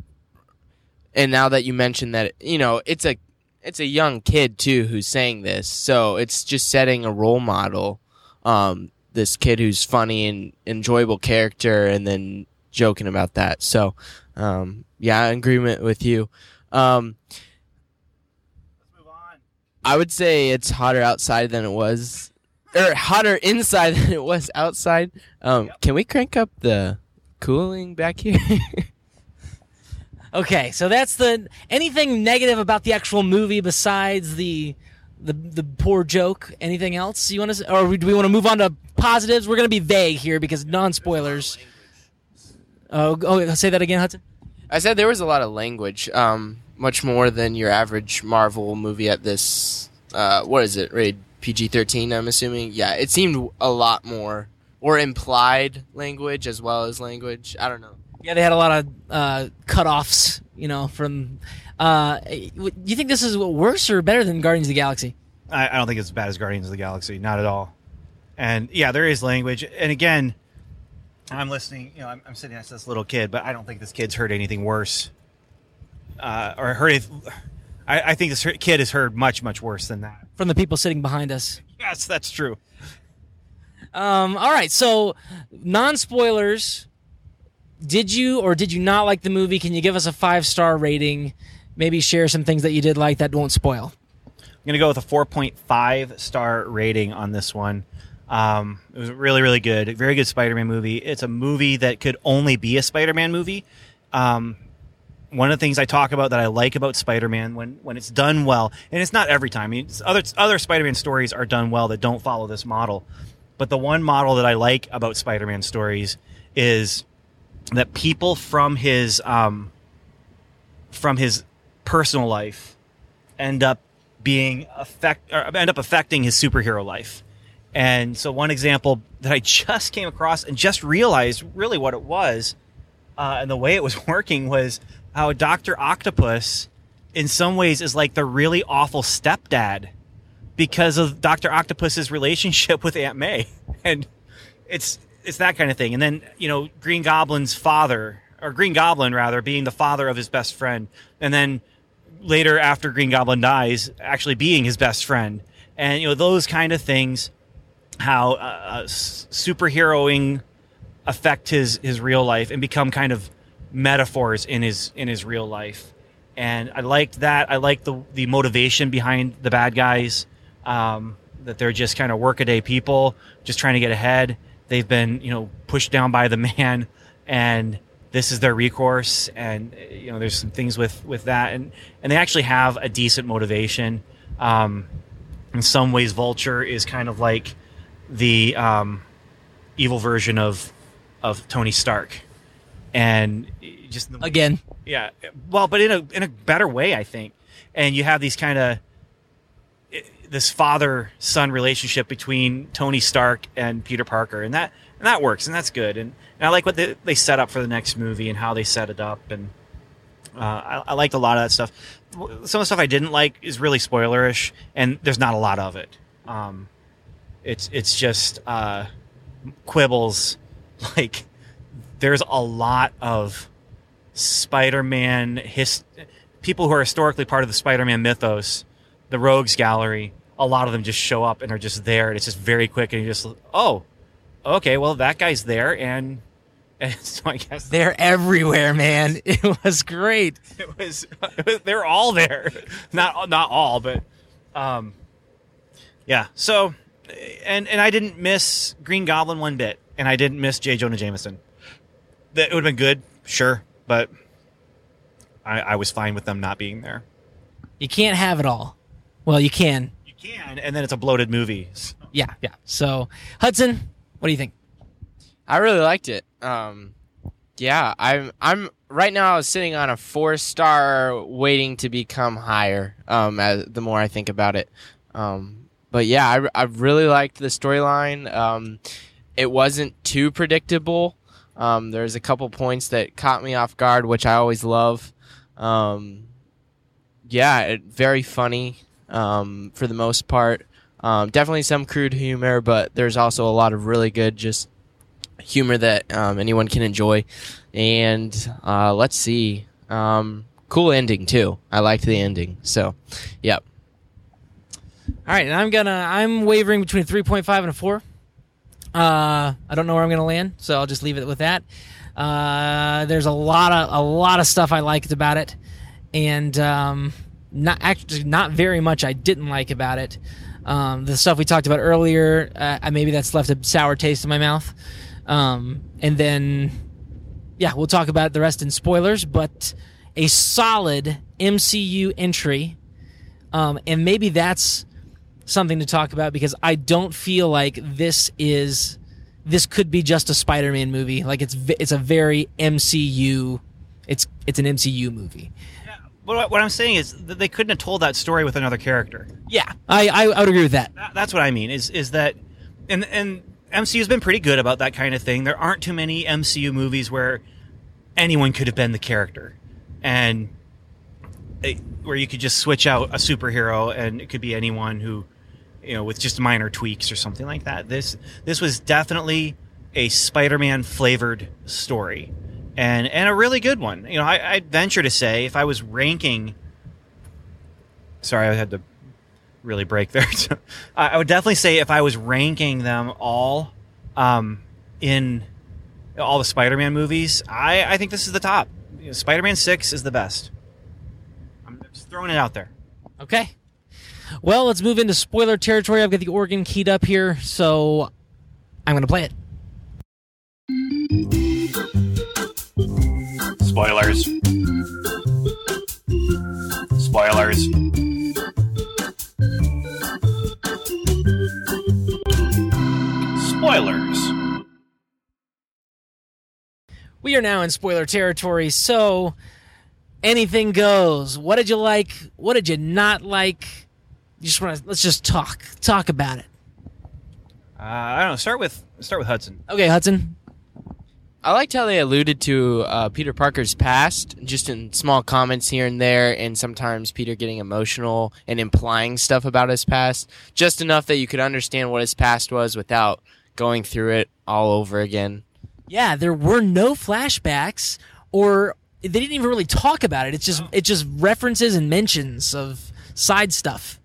and now that you mentioned that, you know, it's a, it's a young kid too who's saying this, so it's just setting a role model, um, this kid who's funny and enjoyable character, and then joking about that. So, um, yeah, in agreement with you. Um, Let's move on. I would say it's hotter outside than it was. Or hotter inside than it was outside. Um, yep. Can we crank up the cooling back here? Okay, so that's the anything negative about the actual movie besides the the the poor joke. Anything else you want to? Or do we want to move on to positives? We're gonna be vague here because non spoilers. Oh, oh, say that again, Hudson. I said there was a lot of language. Um, much more than your average Marvel movie at this. Uh, what is it? Rated P G thirteen, I'm assuming. Yeah, it seemed a lot more, or implied language as well as language. I don't know. Yeah, they had a lot of uh, cutoffs, you know, from... Uh, do you think this is worse or better than Guardians of the Galaxy? I, I don't think it's as bad as Guardians of the Galaxy. Not at all. And, yeah, there is language. And, again, I'm listening, you know, I'm, I'm sitting next to this little kid, but I don't think this kid's heard anything worse. Uh, or heard... It, I, I think this kid has heard much, much worse than that. From the people sitting behind us. Yes, that's true. Um, all right, so non-spoilers, did you or did you not like the movie? Can you give us a five-star rating? Maybe share some things that you did like that won't spoil. I'm going to go with a four point five star rating on this one. Um, it was really, really good. A very good Spider-Man movie. It's a movie that could only be a Spider-Man movie. Um One of the things I talk about that I like about Spider-Man when, when it's done well, and it's not every time. I mean, other other Spider-Man stories are done well that don't follow this model. But the one model that I like about Spider-Man stories is that people from his um, from his personal life end up being affect or end up affecting his superhero life. And so one example that I just came across and just realized really what it was uh, and the way it was working was how Doctor Octopus, in some ways, is like the really awful stepdad because of Doctor Octopus's relationship with Aunt May, and it's it's that kind of thing. And then, you know, Green Goblin's father, or Green Goblin rather, being the father of his best friend, and then later after Green Goblin dies, actually being his best friend, and you know those kind of things, how uh, superheroing affect his his real life and become kind of metaphors in his in his real life. And I liked that. I liked the the motivation behind the bad guys, um, that they're just kind of workaday people just trying to get ahead. They've been, you know, pushed down by the man, and this is their recourse. And, you know, there's some things with with that, and and they actually have a decent motivation. Um, in some ways, Vulture is kind of like the um, evil version of of Tony Stark. And just the, again, yeah. Well, but in a in a better way, I think. And you have these kind of this father son relationship between Tony Stark and Peter Parker, and that and that works, and that's good. And, and I like what they, they set up for the next movie and how they set it up. And uh, I, I liked a lot of that stuff. Some of the stuff I didn't like is really spoilerish, and there's not a lot of it. Um, it's it's just uh, quibbles. Like, there's a lot of Spider-Man his people who are historically part of the Spider-Man mythos, the Rogues Gallery. A lot of them just show up and are just there, and it's just very quick. And you just, oh, okay, well that guy's there, and, and so I guess they're everywhere, man. It was great. It was, it was they're all there, not not all, but um, yeah. So, and and I didn't miss Green Goblin one bit, and I didn't miss J. Jonah Jameson. That it would have been good, sure, but I, I was fine with them not being there. You can't have it all. Well, you can. Can, and then it's a bloated movie. So. Yeah, yeah. So, Hudson, what do you think? I really liked it. Um, yeah, I'm. I'm right now. I was sitting on a four star, waiting to become higher. Um, as the more I think about it, um, but yeah, I, I really liked the storyline. Um, it wasn't too predictable. Um, there's a couple points that caught me off guard, which I always love. Um, yeah, it, very funny. Um, for the most part, um, definitely some crude humor, but there's also a lot of really good just humor that um, anyone can enjoy. And uh, let's see, um, cool ending too. I liked the ending, so yep. All right, and I'm gonna I'm wavering between a three point five and a four. Uh, I don't know where I'm gonna land, so I'll just leave it with that. Uh, there's a lot of a lot of stuff I liked about it, and. Um, Not actually, not very much I didn't like about it. Um, the stuff we talked about earlier, uh, maybe that's left a sour taste in my mouth. Um, and then, yeah, we'll talk about the rest in spoilers, but a solid M C U entry. Um, and maybe that's something to talk about because I don't feel like this is, this could be just a Spider-Man movie. Like it's, it's a very M C U, it's, it's an M C U movie. What I'm saying is that they couldn't have told that story with another character. Yeah, I I would agree with that. That's what I mean, is is that... And and M C U's been pretty good about that kind of thing. There aren't too many M C U movies where anyone could have been the character. And it, where you could just switch out a superhero and it could be anyone who, you know, with just minor tweaks or something like that. This this was definitely a Spider-Man-flavored story. And and a really good one. You know, I, I'd venture to say if I was ranking... Sorry, I had to really break there. So, I would definitely say if I was ranking them all um, in all the Spider-Man movies, I, I think this is the top. You know, Spider-Man six is the best. I'm just throwing it out there. Okay. Well, let's move into spoiler territory. I've got the organ keyed up here, so I'm going to play it. Spoilers. Spoilers. Spoilers. We are now in spoiler territory, so anything goes. What did you like? What did you not like? You just want to let's just talk talk about it. Uh, I don't know. Start with start with Hudson. Okay, Hudson. I liked how they alluded to uh, Peter Parker's past, just in small comments here and there, and sometimes Peter getting emotional and implying stuff about his past, just enough that you could understand what his past was without going through it all over again. Yeah, there were no flashbacks, or they didn't even really talk about it. It's just, oh. It's just references and mentions of side stuff.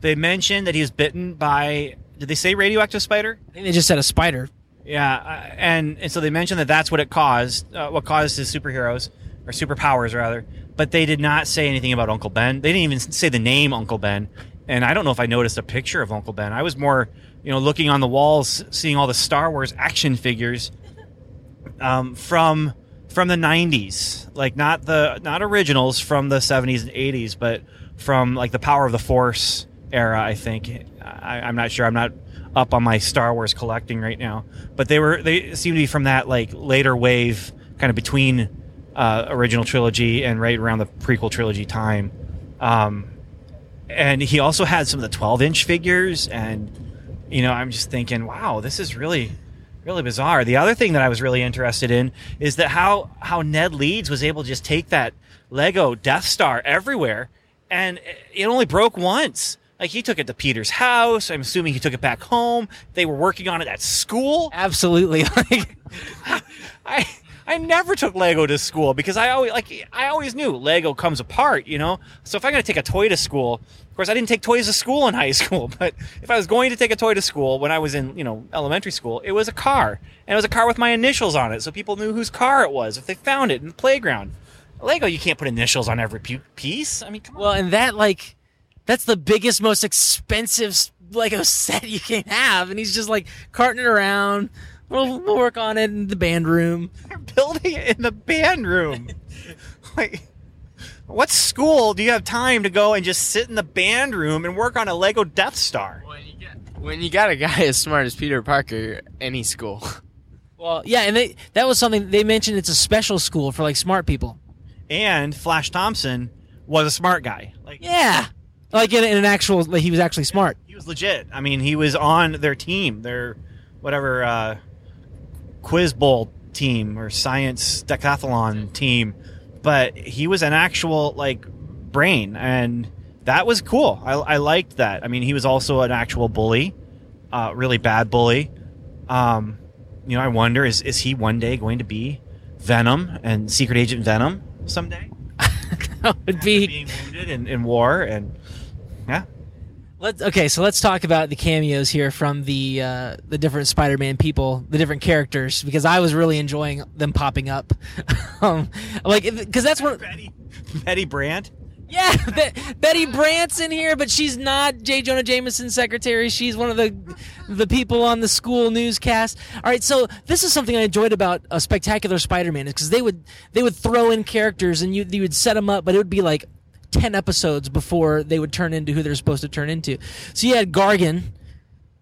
They mentioned that he was bitten by, did they say radioactive spider? I think they just said a spider. Yeah, and, and so they mentioned that that's what it caused, uh, what caused his superheroes, or superpowers rather, but they did not say anything about Uncle Ben. They didn't even say the name Uncle Ben, and I don't know if I noticed a picture of Uncle Ben. I was more, you know, looking on the walls, seeing all the Star Wars action figures um, from from the nineties, like not the not originals from the seventies and eighties, but from like the Power of the Force era, I think. I, I'm not sure, I'm not... up on my Star Wars collecting right now, but they were they seem to be from that like later wave, kind of between uh, original trilogy and right around the prequel trilogy time. Um, and he also had some of the twelve inch figures, and you know I'm just thinking, wow, this is really, really bizarre. The other thing that I was really interested in is that how how Ned Leeds was able to just take that Lego Death Star everywhere, and it only broke once. Like, he took it to Peter's house. I'm assuming he took it back home. They were working on it at school. Absolutely. Like, I, I I never took Lego to school because I always like I always knew Lego comes apart, you know? So if I'm going to take a toy to school, of course, I didn't take toys to school in high school, but if I was going to take a toy to school when I was in, you know, elementary school, it was a car. And it was a car with my initials on it, so people knew whose car it was if they found it in the playground. Lego, you can't put initials on every piece. I mean, come on. Well, and that, like, that's the biggest, most expensive Lego set you can have, and he's just, like, carting it around. We'll, we'll work on it in the band room. They're building it in the band room. Like, what school do you have time to go and just sit in the band room and work on a Lego Death Star? When you, get, when you got a guy as smart as Peter Parker, any school. Well, yeah, and they, that was something they mentioned. It's a special school for, like, smart people. And Flash Thompson was a smart guy. Like, yeah. Like, in, in an actual, like, he was actually smart. He was legit. I mean, he was on their team, their whatever uh, quiz bowl team or science decathlon team. But he was an actual, like, brain, and that was cool. I, I liked that. I mean, he was also an actual bully, uh, really bad bully. Um, you know, I wonder, is, is he one day going to be Venom and Secret Agent Venom? Someday, that would be being wounded in, in war, and yeah. Let's okay. So let's talk about the cameos here from the uh, the different Spider-Man people, the different characters, because I was really enjoying them popping up. um, like, because that's what Betty, Betty Brant. Yeah, Be- Betty Brant's in here, but she's not J. Jonah Jameson's secretary. She's one of the the people on the school newscast. All right, so this is something I enjoyed about a Spectacular Spider-Man, is because they would they would throw in characters and you you would set them up, but it would be like ten episodes before they would turn into who they're supposed to turn into. So you had Gargan,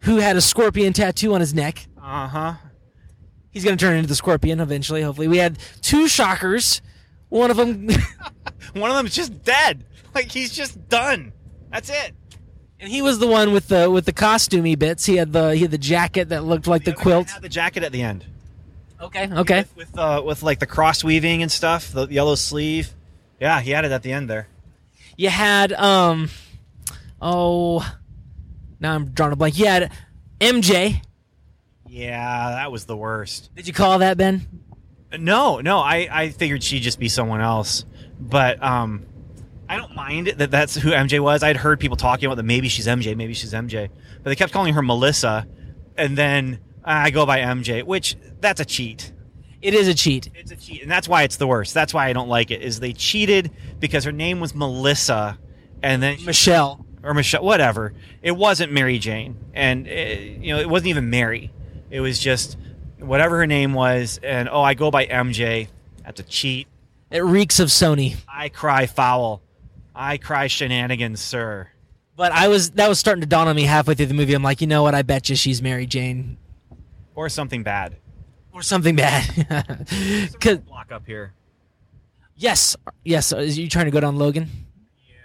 who had a scorpion tattoo on his neck. Uh huh. He's gonna turn into the scorpion eventually, hopefully. We had two Shockers. One of them, one of them is just dead. Like, he's just done. That's it. And he was the one with the with the costumey bits. He had the he had the jacket that looked like the, the quilt. Guy had the jacket at the end. Okay. Okay. With with, uh, with like the cross weaving and stuff, the yellow sleeve. Yeah, he had it at the end there. You had um, oh, now I'm drawing a blank. You had M J. Yeah, that was the worst. Did you call that, Ben? No, no, I, I figured she'd just be someone else. But um, I don't mind that that's who M J was. I'd heard people talking about that maybe she's M J, maybe she's M J. But they kept calling her Melissa, and then I go by M J, which, that's a cheat. It is a cheat. It's a cheat, and that's why it's the worst. That's why I don't like it, is they cheated because her name was Melissa, and then... Michelle. Or Michelle, whatever. It wasn't Mary Jane, and it, you know, it wasn't even Mary. It was just... whatever her name was, and, oh, I go by M J. That's a cheat. It reeks of Sony. I cry foul. I cry shenanigans, sir. But I was that was starting to dawn on me halfway through the movie. I'm like, you know what? I bet you she's Mary Jane. Or something bad. Or something bad. There's a block up here. Yes. Yes. Are you trying to go down Logan?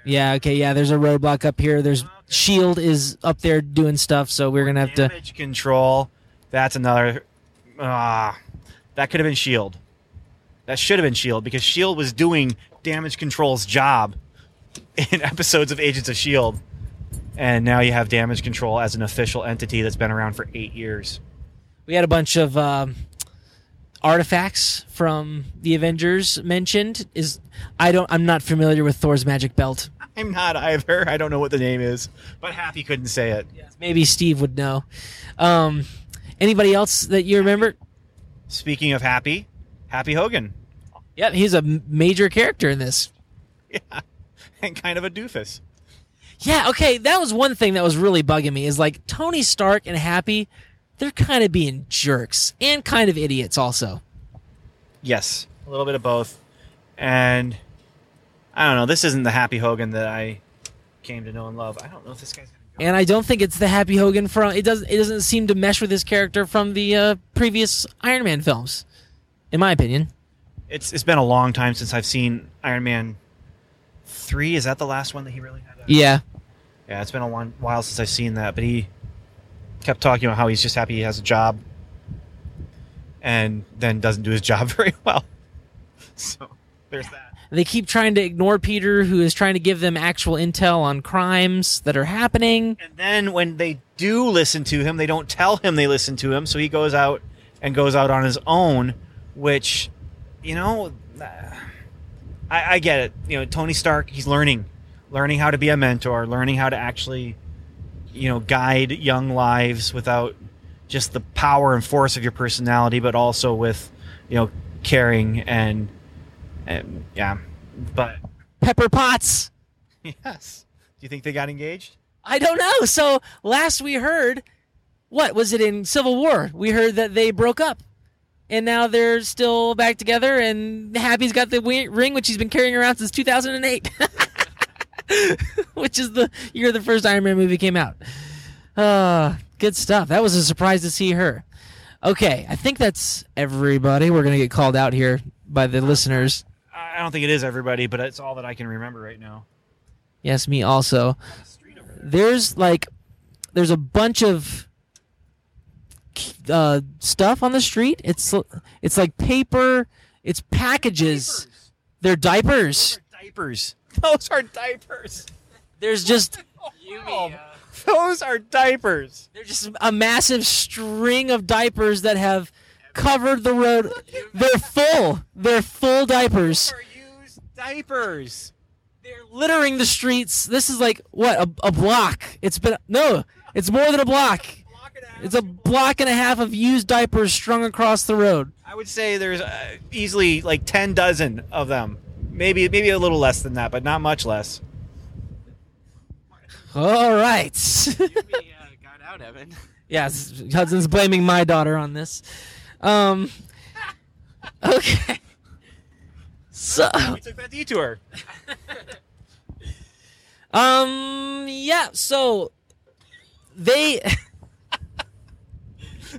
Yeah, okay, yeah, there's a roadblock up here. There's okay. S H I E L D is up there doing stuff, so we're going to have to... Damage control. That's another... Ah, that could have been S H I E L D. That should have been S H I E L D, because S H I E L D was doing Damage Control's job in episodes of Agents of S H I E L D. And now you have Damage Control as an official entity that's been around for eight years. We had a bunch of um, artifacts from the Avengers mentioned. Is I don't I'm not familiar with Thor's magic belt. I'm not either. I don't know what the name is, but Happy couldn't say it. Yes, maybe Steve would know. Um Anybody else that you remember? Speaking of Happy, Happy Hogan. Yeah, he's a major character in this. Yeah, and kind of a doofus. Yeah, okay, that was one thing that was really bugging me, is like Tony Stark and Happy, they're kind of being jerks and kind of idiots also. Yes, a little bit of both. And I don't know, this isn't the Happy Hogan that I came to know and love. I don't know if this guy's... And I don't think it's the Happy Hogan from it doesn't it doesn't seem to mesh with his character from the uh, previous Iron Man films, in my opinion. It's it's been a long time since I've seen Iron Man three. Is that the last one that he really had? Yeah, yeah. It's been a long while since I've seen that, but he kept talking about how he's just happy he has a job, and then doesn't do his job very well. So There's that. They keep trying to ignore Peter, who is trying to give them actual intel on crimes that are happening. And then when they do listen to him, they don't tell him they listen to him, so he goes out and goes out on his own, which, you know, I, I get it. You know, Tony Stark, he's learning, learning how to be a mentor, learning how to actually, you know, guide young lives without just the power and force of your personality, but also with, you know, caring and, and yeah, but Pepper Potts. Yes. Do you think they got engaged? I don't know. So last we heard, what was it in Civil War? We heard that they broke up, and now they're still back together. And Happy's got the ring, which he's been carrying around since two thousand eight, which is the year the first Iron Man movie came out. Uh, good stuff. That was a surprise to see her. Okay, I think that's everybody. We're going to get called out here by the uh, listeners. I don't think it is everybody, but it's all that I can remember right now. Yes, me also. There. There's like, there's a bunch of uh, stuff on the street. It's it's like paper. It's packages. Diapers. They're diapers. Those are diapers. Those are diapers. There's just... Oh, those are diapers. They're just a massive string of diapers that have covered the road. They're full. They're full diapers. Overused diapers. They're littering the streets. This is like, what, a, a block. It's been, no, it's more than a block. It's a block and a half of used diapers strung across the road. I would say there's uh, easily like ten dozen of them. Maybe, maybe a little less than that, but not much less. All right. You be, uh, got out, Evan. Yes, Hudson's blaming my daughter on this. Um, okay. So we took that detour. um. Yeah. So they.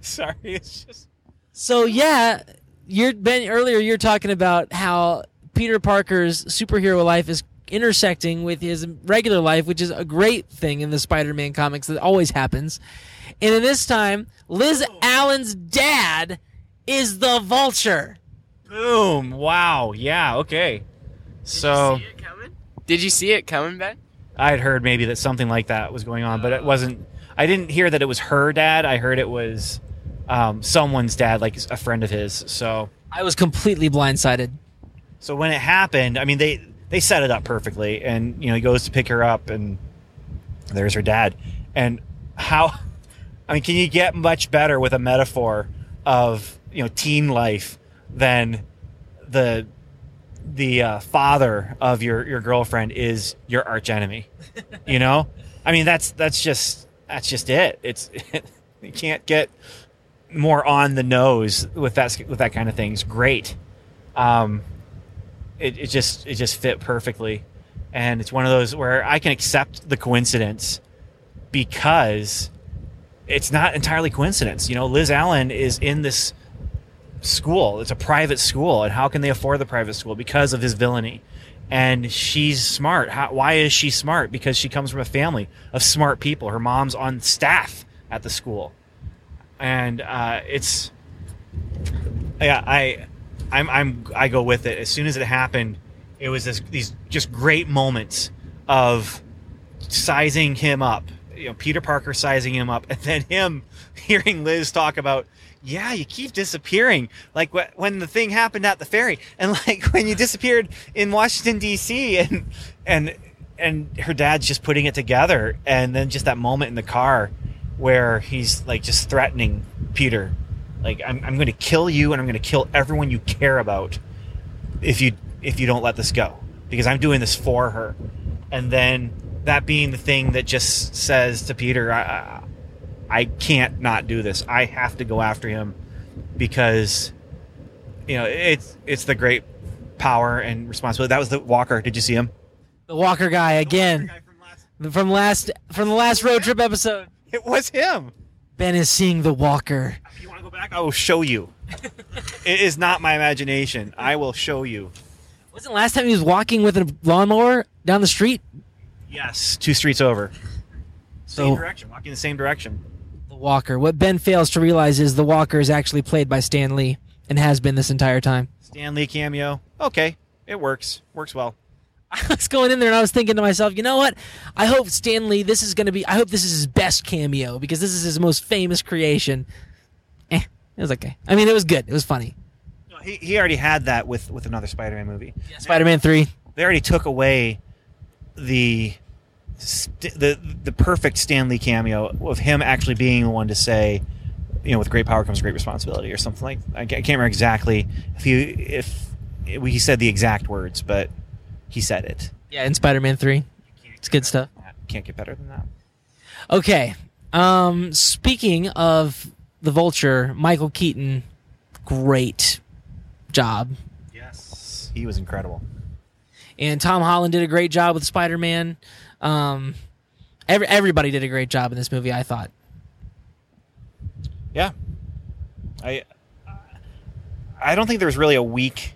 Sorry. It's just. So yeah, you're Ben. Earlier, you're talking about how Peter Parker's superhero life is intersecting with his regular life, which is a great thing in the Spider-Man comics that always happens. And in this time, Liz oh. Allen's dad is the Vulture. Boom. Wow. Yeah. Okay. Did so, you see it coming? Did you see it coming, Ben? I had heard maybe that something like that was going on, oh. but it wasn't. I didn't hear that it was her dad. I heard it was um, someone's dad, like a friend of his. So I was completely blindsided. So when it happened, I mean, they, they set it up perfectly, and you know he goes to pick her up, and there's her dad. And how, I mean, can you get much better with a metaphor of you know teen life than the the uh, father of your, your girlfriend is your arch enemy? You know, I mean that's that's just that's just it. It's it, you can't get more on the nose with that with that kind of thing. It's great. Um, It, it just it just fit perfectly, and it's one of those where I can accept the coincidence because it's not entirely coincidence. You know, Liz Allen is in this school. It's a private school, and how can they afford the private school? Because of his villainy. And she's smart. How, why is she smart? Because she comes from a family of smart people. Her mom's on staff at the school, and uh, it's yeah I. I'm, I'm, I go with it. As soon as it happened, it was this, these just great moments of sizing him up, you know, Peter Parker sizing him up, and then him hearing Liz talk about, yeah, you keep disappearing. Like wh- when the thing happened at the ferry, and like when you disappeared in Washington D C, and and and her dad's just putting it together, and then just that moment in the car where he's like just threatening Peter. Like, I'm, I'm going to kill you, and I'm going to kill everyone you care about if you if you don't let this go, because I'm doing this for her. And then that being the thing that just says to Peter, I, I can't not do this. I have to go after him because, you know, it's it's the great power and responsibility. That was the Walker. Did you see him? The Walker guy again. Walker guy from, last... from last from the last road trip episode. It was him. Ben is seeing the Walker. If you want to go back, I will show you. It is not my imagination. I will show you. Wasn't last time he was walking with a lawnmower down the street? Yes, two streets over. So, same direction, walking the same direction. The Walker. What Ben fails to realize is the Walker is actually played by Stan Lee and has been this entire time. Stan Lee cameo. Okay. It works. Works well. I was going in there and I was thinking to myself, you know what? I hope Stan Lee, this is going to be, I hope this is his best cameo because this is his most famous creation. Eh, it was okay. I mean, it was good. It was funny. No, he, he already had that with, with another Spider-Man movie. Yeah, Spider-Man three. They already took away the, st- the, the perfect Stan Lee cameo of him actually being the one to say, you know, with great power comes great responsibility or something like that. I can't remember exactly if he, if he said the exact words, but... He said it. Yeah, in Spider-Man three. It's good stuff. Can't get better than that. Okay. Um, speaking of the Vulture, Michael Keaton, great job. Yes. He was incredible. And Tom Holland did a great job with Spider-Man. Um, every, everybody did a great job in this movie, I thought. Yeah. I, I don't think there was really a weak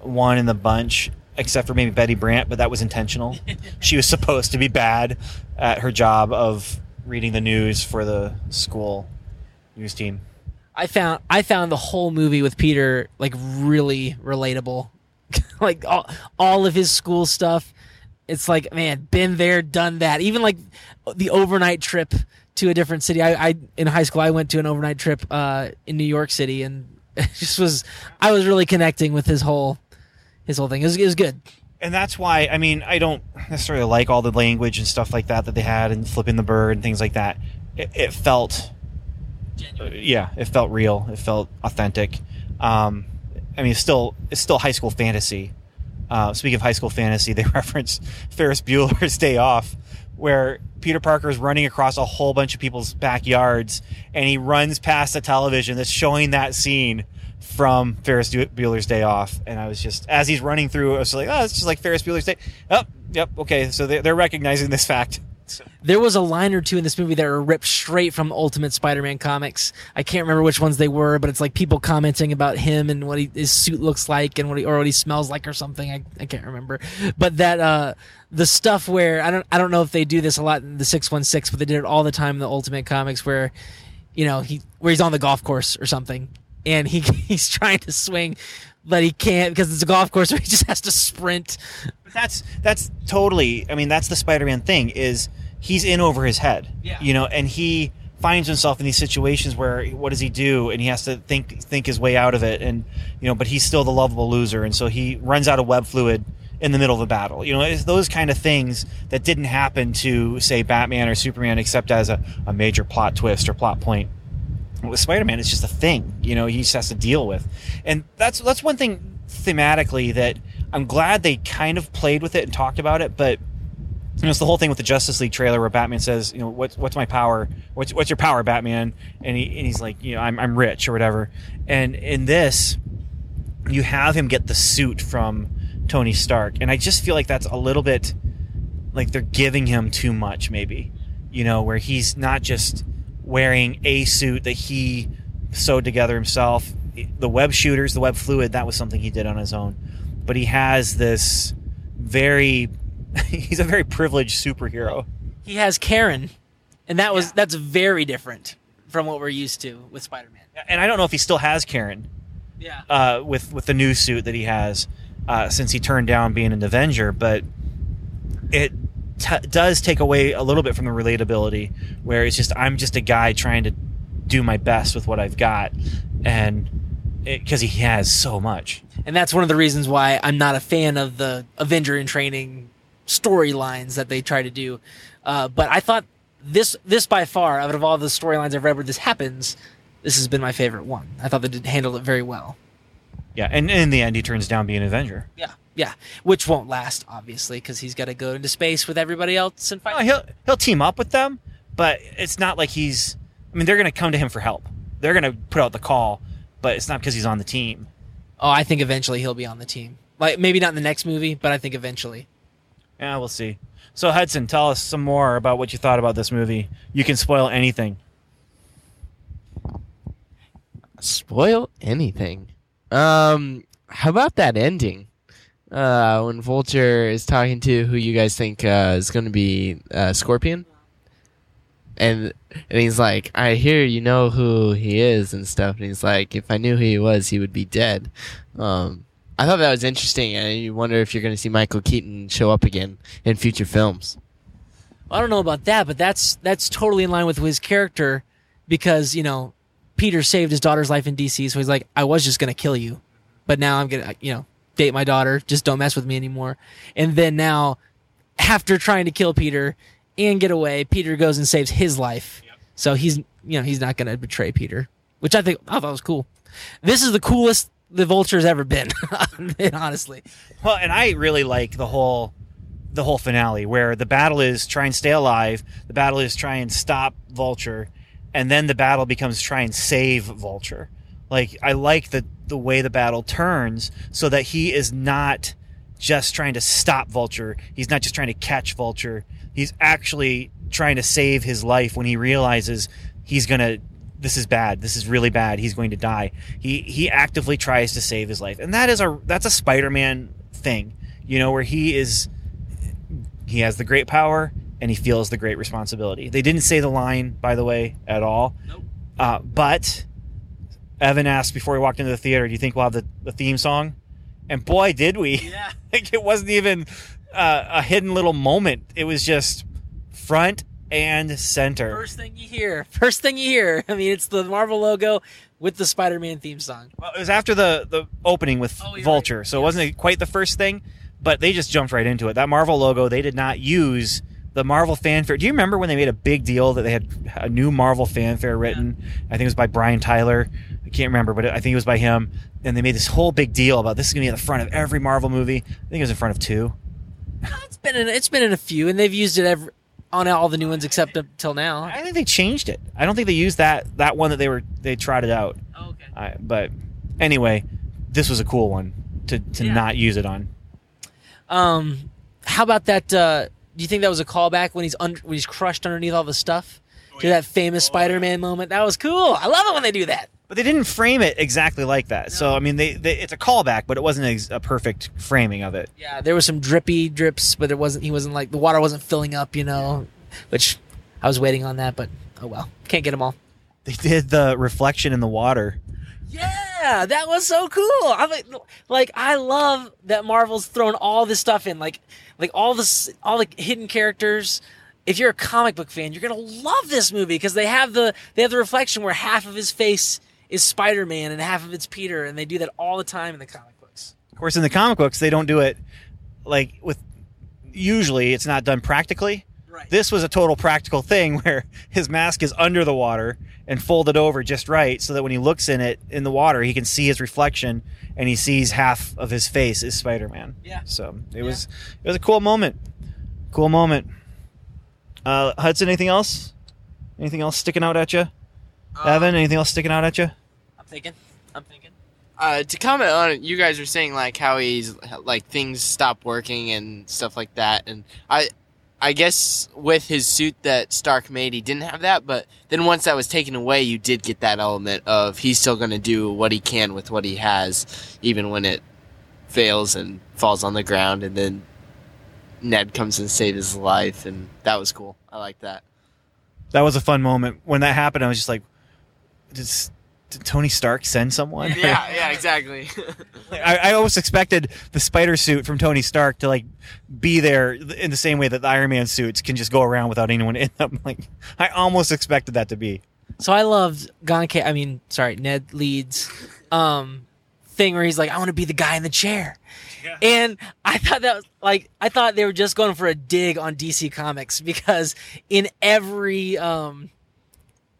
one in the bunch. Except for maybe Betty Brant, but that was intentional. She was supposed to be bad at her job of reading the news for the school news team. I found I found the whole movie with Peter like really relatable. Like all, all of his school stuff. It's like, man, been there, done that. Even like the overnight trip to a different city. I, I in high school I went to an overnight trip uh, in New York City, and it just was I was really connecting with his whole. His whole thing. It was, it was good. And that's why, I mean, I don't necessarily like all the language and stuff like that that they had and flipping the bird and things like that. It, it felt... Genuine. Yeah, it felt real. It felt authentic. Um, I mean, it's still, it's still high school fantasy. Uh, speaking of high school fantasy, they reference Ferris Bueller's Day Off, where Peter Parker is running across a whole bunch of people's backyards, and he runs past a television that's showing that scene from Ferris Bueller's Day Off, and I was just, as he's running through, I was like, oh, it's just like Ferris Bueller's Day. Oh, yep, okay, so they're recognizing this fact. So. There was a line or two in this movie that are ripped straight from Ultimate Spider-Man comics. I can't remember which ones they were, but it's like people commenting about him and what he, his suit looks like and what he, or what he smells like or something. I, I can't remember. But that uh, the stuff where, I don't I don't know if they do this a lot in the six one six, but they did it all the time in the Ultimate comics where, you know, he where he's on the golf course or something. And he he's trying to swing, but he can't because it's a golf course where he just has to sprint. But that's that's totally. I mean, that's the Spider-Man thing is he's in over his head, yeah. You know, and he finds himself in these situations where what does he do? And he has to think think his way out of it, and you know, but he's still the lovable loser, and so he runs out of web fluid in the middle of a battle. You know, it's those kind of things that didn't happen to say Batman or Superman, except as a, a major plot twist or plot point. With Spider-Man, it's just a thing, you know, he just has to deal with. And that's that's one thing thematically that I'm glad they kind of played with it and talked about it, but you know, it's the whole thing with the Justice League trailer where Batman says, you know, what's what's my power? What's what's your power, Batman? And he and he's like, you know, I'm I'm rich or whatever. And in this, you have him get the suit from Tony Stark. And I just feel like that's a little bit like they're giving him too much, maybe. You know, where he's not just wearing a suit that he sewed together himself. The web shooters, the web fluid, that was something he did on his own. But he has this very... He's a very privileged superhero. He has Karen. And that was yeah. That's very different from what we're used to with Spider-Man. And I don't know if he still has Karen. Yeah. Uh, with, with the new suit that he has uh, since he turned down being an Avenger. But it... T- does take away a little bit from the relatability where it's just I'm just a guy trying to do my best with what I've got, and because he has so much. And that's one of the reasons why I'm not a fan of the Avenger in Training storylines that they try to do, uh, but I thought this this by far out of all the storylines I've read where this happens, this has been my favorite one. I thought they did handle it very well. Yeah, and, and in the end he turns down being an Avenger. Yeah. Yeah, which won't last, obviously, because he's got to go into space with everybody else and fight. Oh, he'll he'll team up with them, but it's not like he's. I mean, they're going to come to him for help. They're going to put out the call, but it's not because he's on the team. Oh, I think eventually he'll be on the team. Like maybe not in the next movie, but I think eventually. Yeah, we'll see. So Hudson, tell us some more about what you thought about this movie. You can spoil anything. Spoil anything? Um, how about that ending? Uh, when Vulture is talking to who you guys think uh, is going to be uh, Scorpion, and and he's like, I hear you know who he is and stuff, and he's like, if I knew who he was, he would be dead. Um, I thought that was interesting. I wonder if you're going to see Michael Keaton show up again in future films. I don't know about that, but that's that's totally in line with his character because, you know, Peter saved his daughter's life in D C, so he's like, I was just going to kill you, but now I'm going to, you know, date my daughter. Just don't mess with me anymore. And then now, after trying to kill Peter and get away, Peter goes and saves his life. Yep. So he's, you know, he's not going to betray Peter, which I think I thought was cool. This is the coolest the Vulture's ever been, honestly. Well, and I really like the whole... the whole finale where the battle is try and stay alive, the battle is try and stop Vulture, and then the battle becomes try and save Vulture. Like, I like the, the way the battle turns so that he is not just trying to stop Vulture. He's not just trying to catch Vulture. He's actually trying to save his life when he realizes he's going to, this is bad. This is really bad. He's going to die. He, he actively tries to save his life. And that is a, that's a Spider-Man thing, you know, where he is, he has the great power, and he feels the great responsibility. They didn't say the line, by the way, at all. Nope. Uh, but Evan asked before he walked into the theater, do you think we'll have the, the theme song? And boy, did we. Yeah. Like, it wasn't even uh, a hidden little moment. It was just front and center. First thing you hear. First thing you hear. I mean, it's the Marvel logo with the Spider-Man theme song. Well, it was after the, the opening with oh, Vulture, right. So yes. It wasn't quite the first thing. But they just jumped right into it. That Marvel logo, they did not use the Marvel fanfare. Do you remember when they made a big deal that they had a new Marvel fanfare written? Yeah. I think it was by Brian Tyler. I can't remember, but I think it was by him. And they made this whole big deal about this is going to be at the front of every Marvel movie. I think it was in front of two. It's been in, it's been in a few, and they've used it every, on all the new ones except up till now. I think they changed it. I don't think they used that that one that they were they trotted out. Oh, okay. Uh, but anyway, this was a cool one to, to yeah. not use it on. Um, how about that? Uh, do you think that was a callback when he's under, when he's crushed underneath all the stuff? Oh, to yeah. that famous oh, Spider-Man yeah. moment? That was cool. I love it when they do that. But they didn't frame it exactly like that. No. So I mean, they, they it's a callback, but it wasn't a, a perfect framing of it. Yeah, there was some drippy drips, but it wasn't. He wasn't like the water wasn't filling up, you know. Which I was waiting on that, but oh well, can't get them all. They did the reflection in the water. Yeah, that was so cool. I'm like, like, I love that Marvel's thrown all this stuff in, like, like all this, all the hidden characters. If you're a comic book fan, you're gonna love this movie because they have the they have the reflection where half of his face is Spider-Man and half of it's Peter, and they do that all the time in the comic books. Of course, in the comic books, they don't do it like with. Usually, it's not done practically. Right. This was a total practical thing where his mask is under the water and folded over just right so that when he looks in it, in the water, he can see his reflection and he sees half of his face is Spider-Man. Yeah. So it yeah. was it was a cool moment. Cool moment. Uh, Hudson, anything else? Anything else sticking out at you? Uh, Evan, anything else sticking out at you? I'm thinking. I'm thinking. Uh, to comment on it, you guys are saying like how he's like things stop working and stuff like that, and I. I guess with his suit that Stark made, he didn't have that, but then once that was taken away, you did get that element of he's still going to do what he can with what he has, even when it fails and falls on the ground, and then Ned comes and saves his life, and that was cool. I like that. That was a fun moment. When that happened, I was just like, did, did Tony Stark send someone? Yeah, yeah, exactly. I, I almost expected the spider suit from Tony Stark to like be there in the same way that the Iron Man suits can just go around without anyone in them. Like, I almost expected that to be. So I loved Gonca. I mean, sorry, Ned Leeds' um, thing where he's like, I want to be the guy in the chair, yeah. And I thought that was like I thought they were just going for a dig on D C Comics because in every um,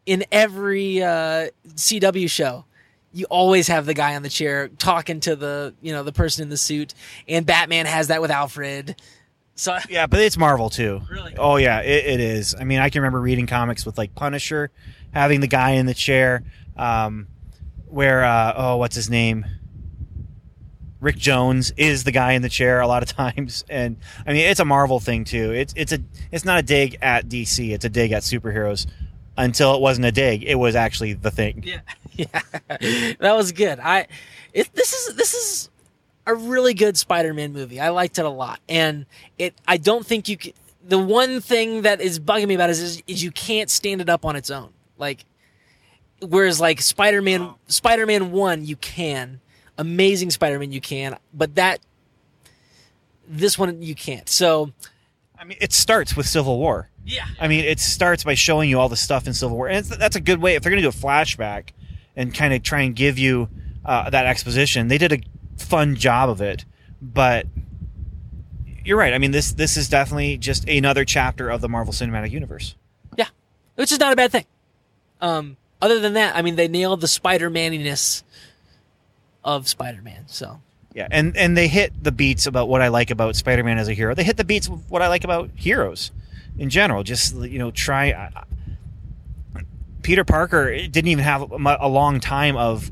in every uh, C W show. You always have the guy on the chair talking to the, you know, the person in the suit, and Batman has that with Alfred. So yeah, but it's Marvel too. Really? Oh yeah, it, it is. I mean, I can remember reading comics with like Punisher having the guy in the chair, um, where uh, oh, what's his name? Rick Jones is the guy in the chair a lot of times, and I mean, it's a Marvel thing too. It's it's a it's not a dig at D C. It's a dig at superheroes. Until it wasn't a dig, it was actually the thing. Yeah, yeah, that was good. I, it, this is this is a really good Spider-Man movie. I liked it a lot, and it. I don't think you. Can, the one thing that is bugging me about it is, is is you can't stand it up on its own. Like, whereas like Spider-Man, oh. Spider-Man one, you can. Amazing Spider-Man you can, but that this one you can't. So, I mean, it starts with Civil War. Yeah. I mean, it starts by showing you all the stuff in Civil War. And it's, that's a good way. If they're going to do a flashback and kind of try and give you uh, that exposition, they did a fun job of it. But you're right. I mean, this this is definitely just another chapter of the Marvel Cinematic Universe. Yeah. Which is not a bad thing. Um, other than that, I mean, they nailed the Spider-Man-iness of Spider-Man. So. Yeah. And, and they hit the beats about what I like about Spider-Man as a hero. They hit the beats of what I like about heroes. In general, just, you know, try... Uh, Peter Parker didn't even have a, a long time of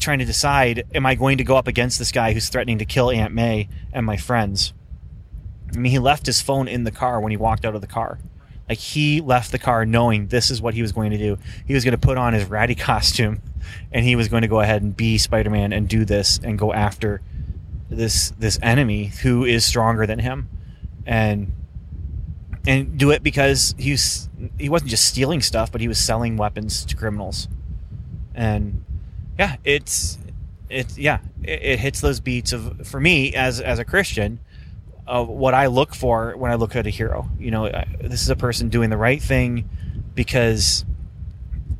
trying to decide, am I going to go up against this guy who's threatening to kill Aunt May and my friends? I mean, he left his phone in the car when he walked out of the car. Like, he left the car knowing this is what he was going to do. He was going to put on his ratty costume, and he was going to go ahead and be Spider-Man and do this and go after this this enemy who is stronger than him. And... And do it because he's he wasn't just stealing stuff, but he was selling weapons to criminals. And yeah, it's it's yeah, it, it hits those beats of, for me as as a Christian, of what I look for when I look at a hero. You know, I, this is a person doing the right thing, because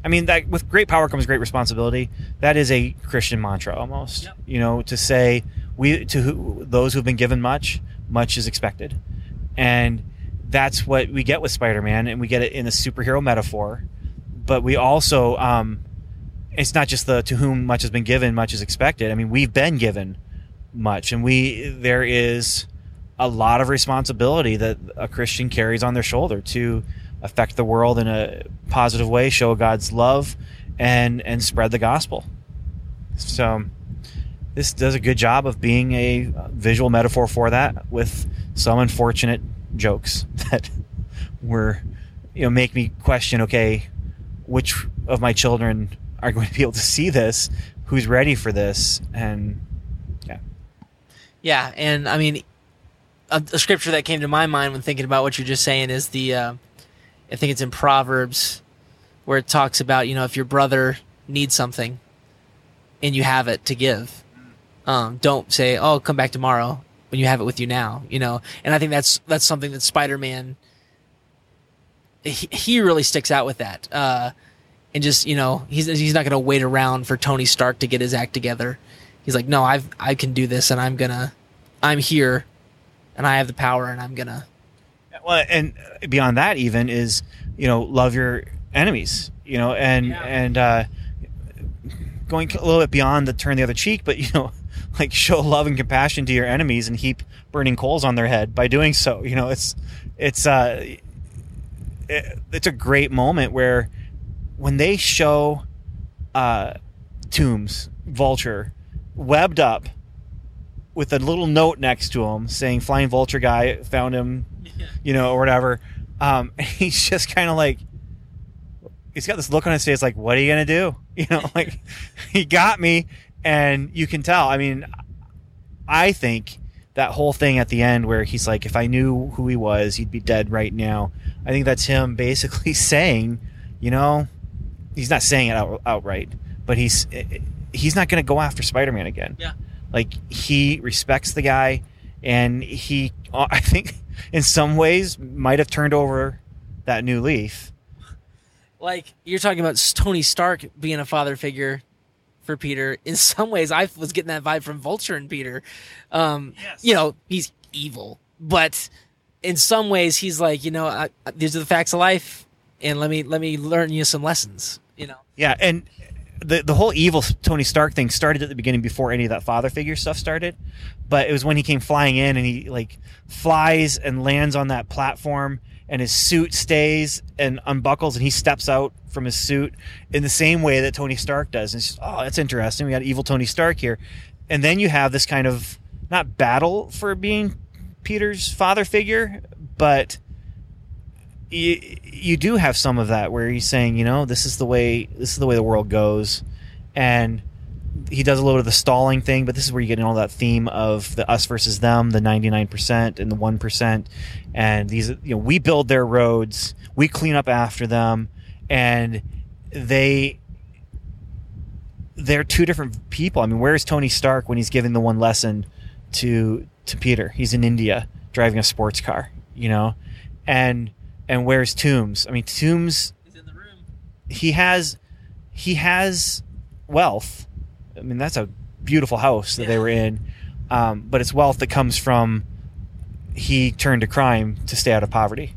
I mean that with great power comes great responsibility. That is a Christian mantra almost. Yep. You know, to say we to who, those who've been given much, much is expected, and that's what we get with Spider-Man, and we get it in a superhero metaphor. But we also, um, it's not just the to whom much has been given, much is expected. I mean, we've been given much, and we there is a lot of responsibility that a Christian carries on their shoulder to affect the world in a positive way, show God's love, and, and spread the gospel. So this does a good job of being a visual metaphor for that, with some unfortunate jokes that were, you know, make me question, okay, which of my children are going to be able to see this? Who's ready for this? And yeah. Yeah. And I mean, a, a scripture that came to my mind when thinking about what you're just saying is the, uh, I think it's in Proverbs, where it talks about, you know, if your brother needs something and you have it to give, um, don't say, oh, come back tomorrow, when you have it with you now, you know. And I think that's that's something that Spider-Man, he, he really sticks out with that. Uh, and just, you know, he's he's not going to wait around for Tony Stark to get his act together. He's like, no, I've I can do this, and I'm gonna, I'm here, and I have the power, and I'm gonna. Well, and beyond that, even is, you know, love your enemies, you know, and yeah. and uh, going a little bit beyond the turn the other cheek, but, you know. Like, show love and compassion to your enemies and heap burning coals on their head by doing so. You know, it's it's uh, it, it's a great moment where when they show uh, Tombs, Vulture, webbed up with a little note next to him saying, "Flying Vulture guy, found him," yeah. you know, or whatever. Um, and he's just kind of like, he's got this look on his face like, what are you going to do? You know, like, he got me. And you can tell, I mean, I think that whole thing at the end where he's like, if I knew who he was, he'd be dead right now. I think that's him basically saying, you know, he's not saying it out, outright, but he's he's not going to go after Spider-Man again. Yeah. Like, he respects the guy, and he, I think, in some ways might have turned over that new leaf. Like, you're talking about Tony Stark being a father figure for Peter. In some ways, I was getting that vibe from Vulture and Peter. Um, yes. You know, he's evil, but in some ways, he's like, you know, I, these are the facts of life, and let me let me learn you some lessons. You know. Yeah, and the the whole evil Tony Stark thing started at the beginning before any of that father figure stuff started, but it was when he came flying in and he like flies and lands on that platform. And his suit stays and unbuckles, and he steps out from his suit in the same way that Tony Stark does. And it's just, oh, that's interesting. We got evil Tony Stark here. And then you have this kind of, not battle for being Peter's father figure, but you, you do have some of that where he's saying, you know, this is the way, this is the way the world goes. And he does a little bit of the stalling thing, but this is where you get in all that theme of the us versus them, the ninety-nine percent and the one percent. And these, you know, we build their roads, we clean up after them, and they they're two different people. I mean, where's Tony Stark when he's giving the one lesson to to Peter? He's in India driving a sports car, you know? And and where's Toombs? I mean, Toombs... He's in the room. He has, he has wealth. I mean, that's a beautiful house that yeah. they were in. Um, but it's wealth that comes from he turned to crime to stay out of poverty.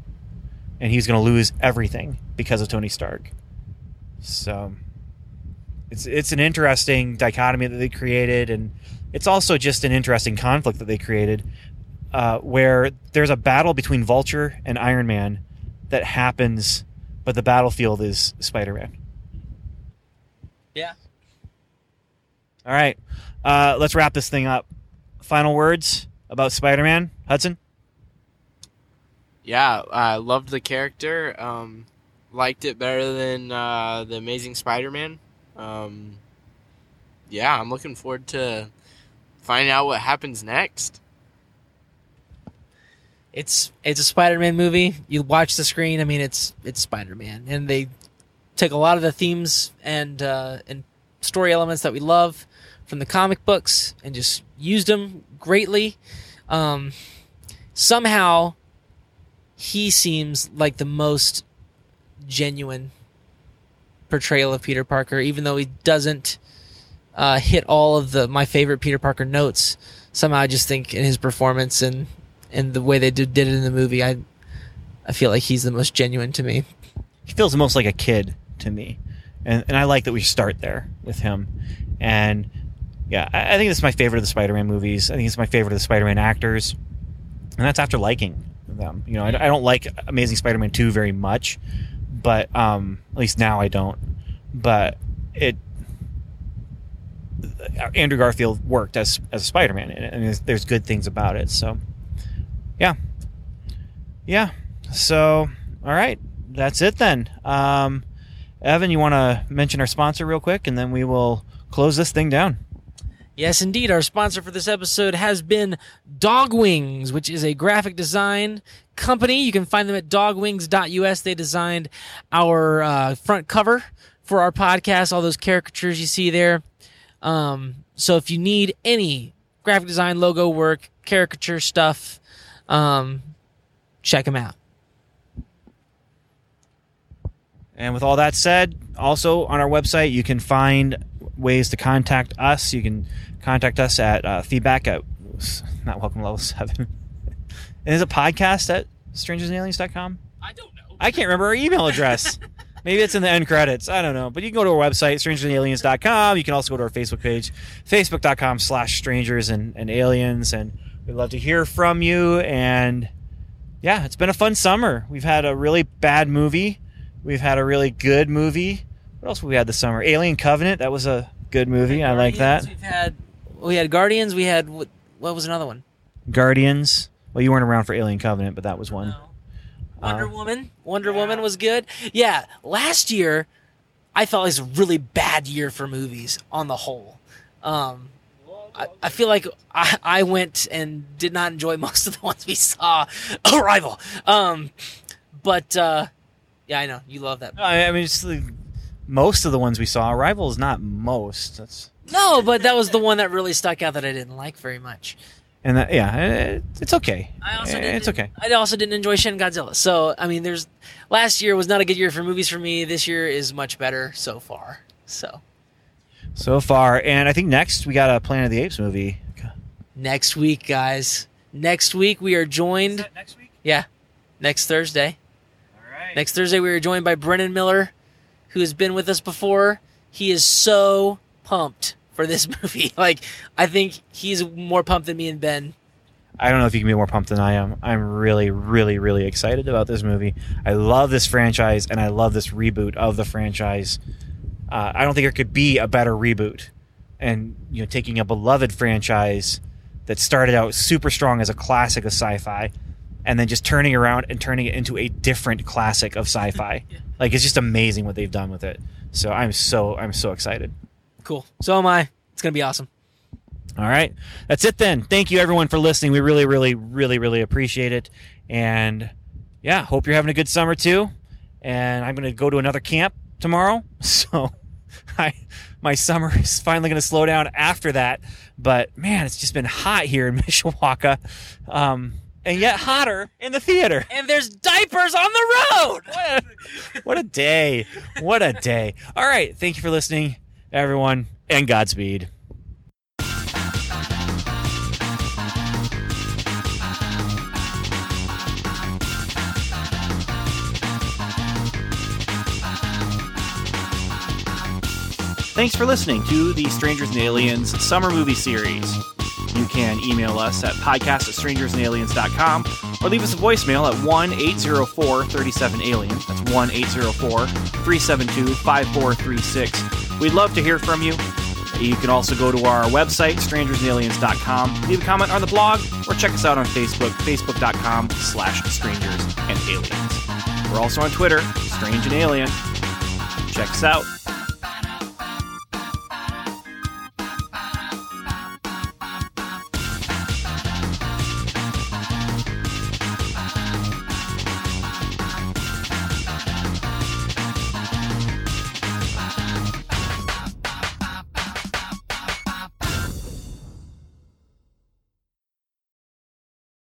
And he's going to lose everything because of Tony Stark. So... It's it's an interesting dichotomy that they created, and it's also just an interesting conflict that they created uh, where there's a battle between Vulture and Iron Man that happens, but the battlefield is Spider-Man. Yeah. All right. Uh, let's wrap this thing up. Final words about Spider-Man? Hudson? Yeah, I loved the character. Um, liked it better than uh, The Amazing Spider-Man. Um, yeah, I'm looking forward to finding out what happens next. It's it's a Spider-Man movie. You watch the screen. I mean, it's it's Spider-Man, and they took a lot of the themes and uh, and story elements that we love from the comic books and just used them greatly. Um, somehow, he seems like the most genuine portrayal of Peter Parker, even though he doesn't uh, hit all of the my favorite Peter Parker notes. Somehow I just think in his performance and, and the way they did, did it in the movie, I I feel like he's the most genuine to me. He feels the most like a kid to me. And and I like that we start there with him. And yeah, I, I think it's my favorite of the Spider-Man movies. I think it's my favorite of the Spider-Man actors. And that's after liking them. You know, I, I don't like Amazing Spider-Man two very much. But um, at least now I don't. But it, Andrew Garfield worked as as Spider-Man in it, and there's, there's good things about it. So, yeah, yeah. So, all right, that's it then. Um, Evan, you want to mention our sponsor real quick, and then we will close this thing down. Yes, indeed. Our sponsor for this episode has been Dog Wings, which is a graphic design company. You can find them at dog wings dot u s. They designed our uh, front cover for our podcast, all those caricatures you see there. Um, so if you need any graphic design, logo work, caricature stuff, um, check them out. And with all that said, also on our website, you can find ways to contact us. You can contact us at uh, feedback at not welcome level seven. And is a podcast at strangers and aliens dot com? I don't know. I can't remember our email address. Maybe it's in the end credits. I don't know. But you can go to our website, strangers and aliens dot com. You can also go to our Facebook page, facebook dot com slash strangers and aliens. And we'd love to hear from you. And yeah, it's been a fun summer. We've had a really bad movie. We've had a really good movie. What else we had this summer? Alien Covenant. That was a good movie. I like that. We've had, we had Guardians. We had, what, what was another one? Guardians. Well, you weren't around for Alien Covenant, but that was one. No. Wonder uh, Woman. Wonder yeah. Woman was good. Yeah. Last year, I felt it was a really bad year for movies on the whole. Um, I, I feel like I, I went and did not enjoy most of the ones we saw. Arrival. Um, but, uh, yeah, I know. You love that movie. I mean, it's like, most of the ones we saw. Arrival is not most. That's no, but that was the one that really stuck out that I didn't like very much. And that, yeah, it, it's okay. I also didn't, it's okay. I also didn't enjoy Shin Godzilla. So I mean, there's last year was not a good year for movies for me. This year is much better so far. So so far, and I think next we got a Planet of the Apes movie. Next week, guys. Next week we are joined. Is that next week? Yeah, next Thursday. All right. Next Thursday we are joined by Brennan Miller, who has been with us before. He is so pumped for this movie. Like, I think he's more pumped than me and Ben. I don't know if you can be more pumped than I am. I'm really, really, really excited about this movie. I love this franchise, and I love this reboot of the franchise. Uh, I don't think there could be a better reboot. And, you know, taking a beloved franchise that started out super strong as a classic of sci-fi, and then just turning around and turning it into a different classic of sci-fi. Yeah. Like, it's just amazing what they've done with it. So I'm so I'm so excited. Cool. So am I. It's going to be awesome. All right. That's it then. Thank you, everyone, for listening. We really, really, really, really appreciate it. And, yeah, hope you're having a good summer, too. And I'm going to go to another camp tomorrow. So I my summer is finally going to slow down after that. But man, it's just been hot here in Mishawaka, um, and yet hotter in the theater. And there's diapers on the road. What a, what a day! What a day! All right, thank you for listening, everyone, and Godspeed. Thanks for listening to the Strangers and Aliens Summer Movie Series. You can email us at podcast at strangersandaliens dot com or leave us a voicemail at one eight zero four three seven alien. That's one eight zero four three seven two five four three six. We'd love to hear from you. You can also go to our website, strangers and aliens dot com, leave a comment on the blog, or check us out on Facebook, facebook.com slash strangers and aliens. We're also on Twitter, Strange and Alien. Check us out.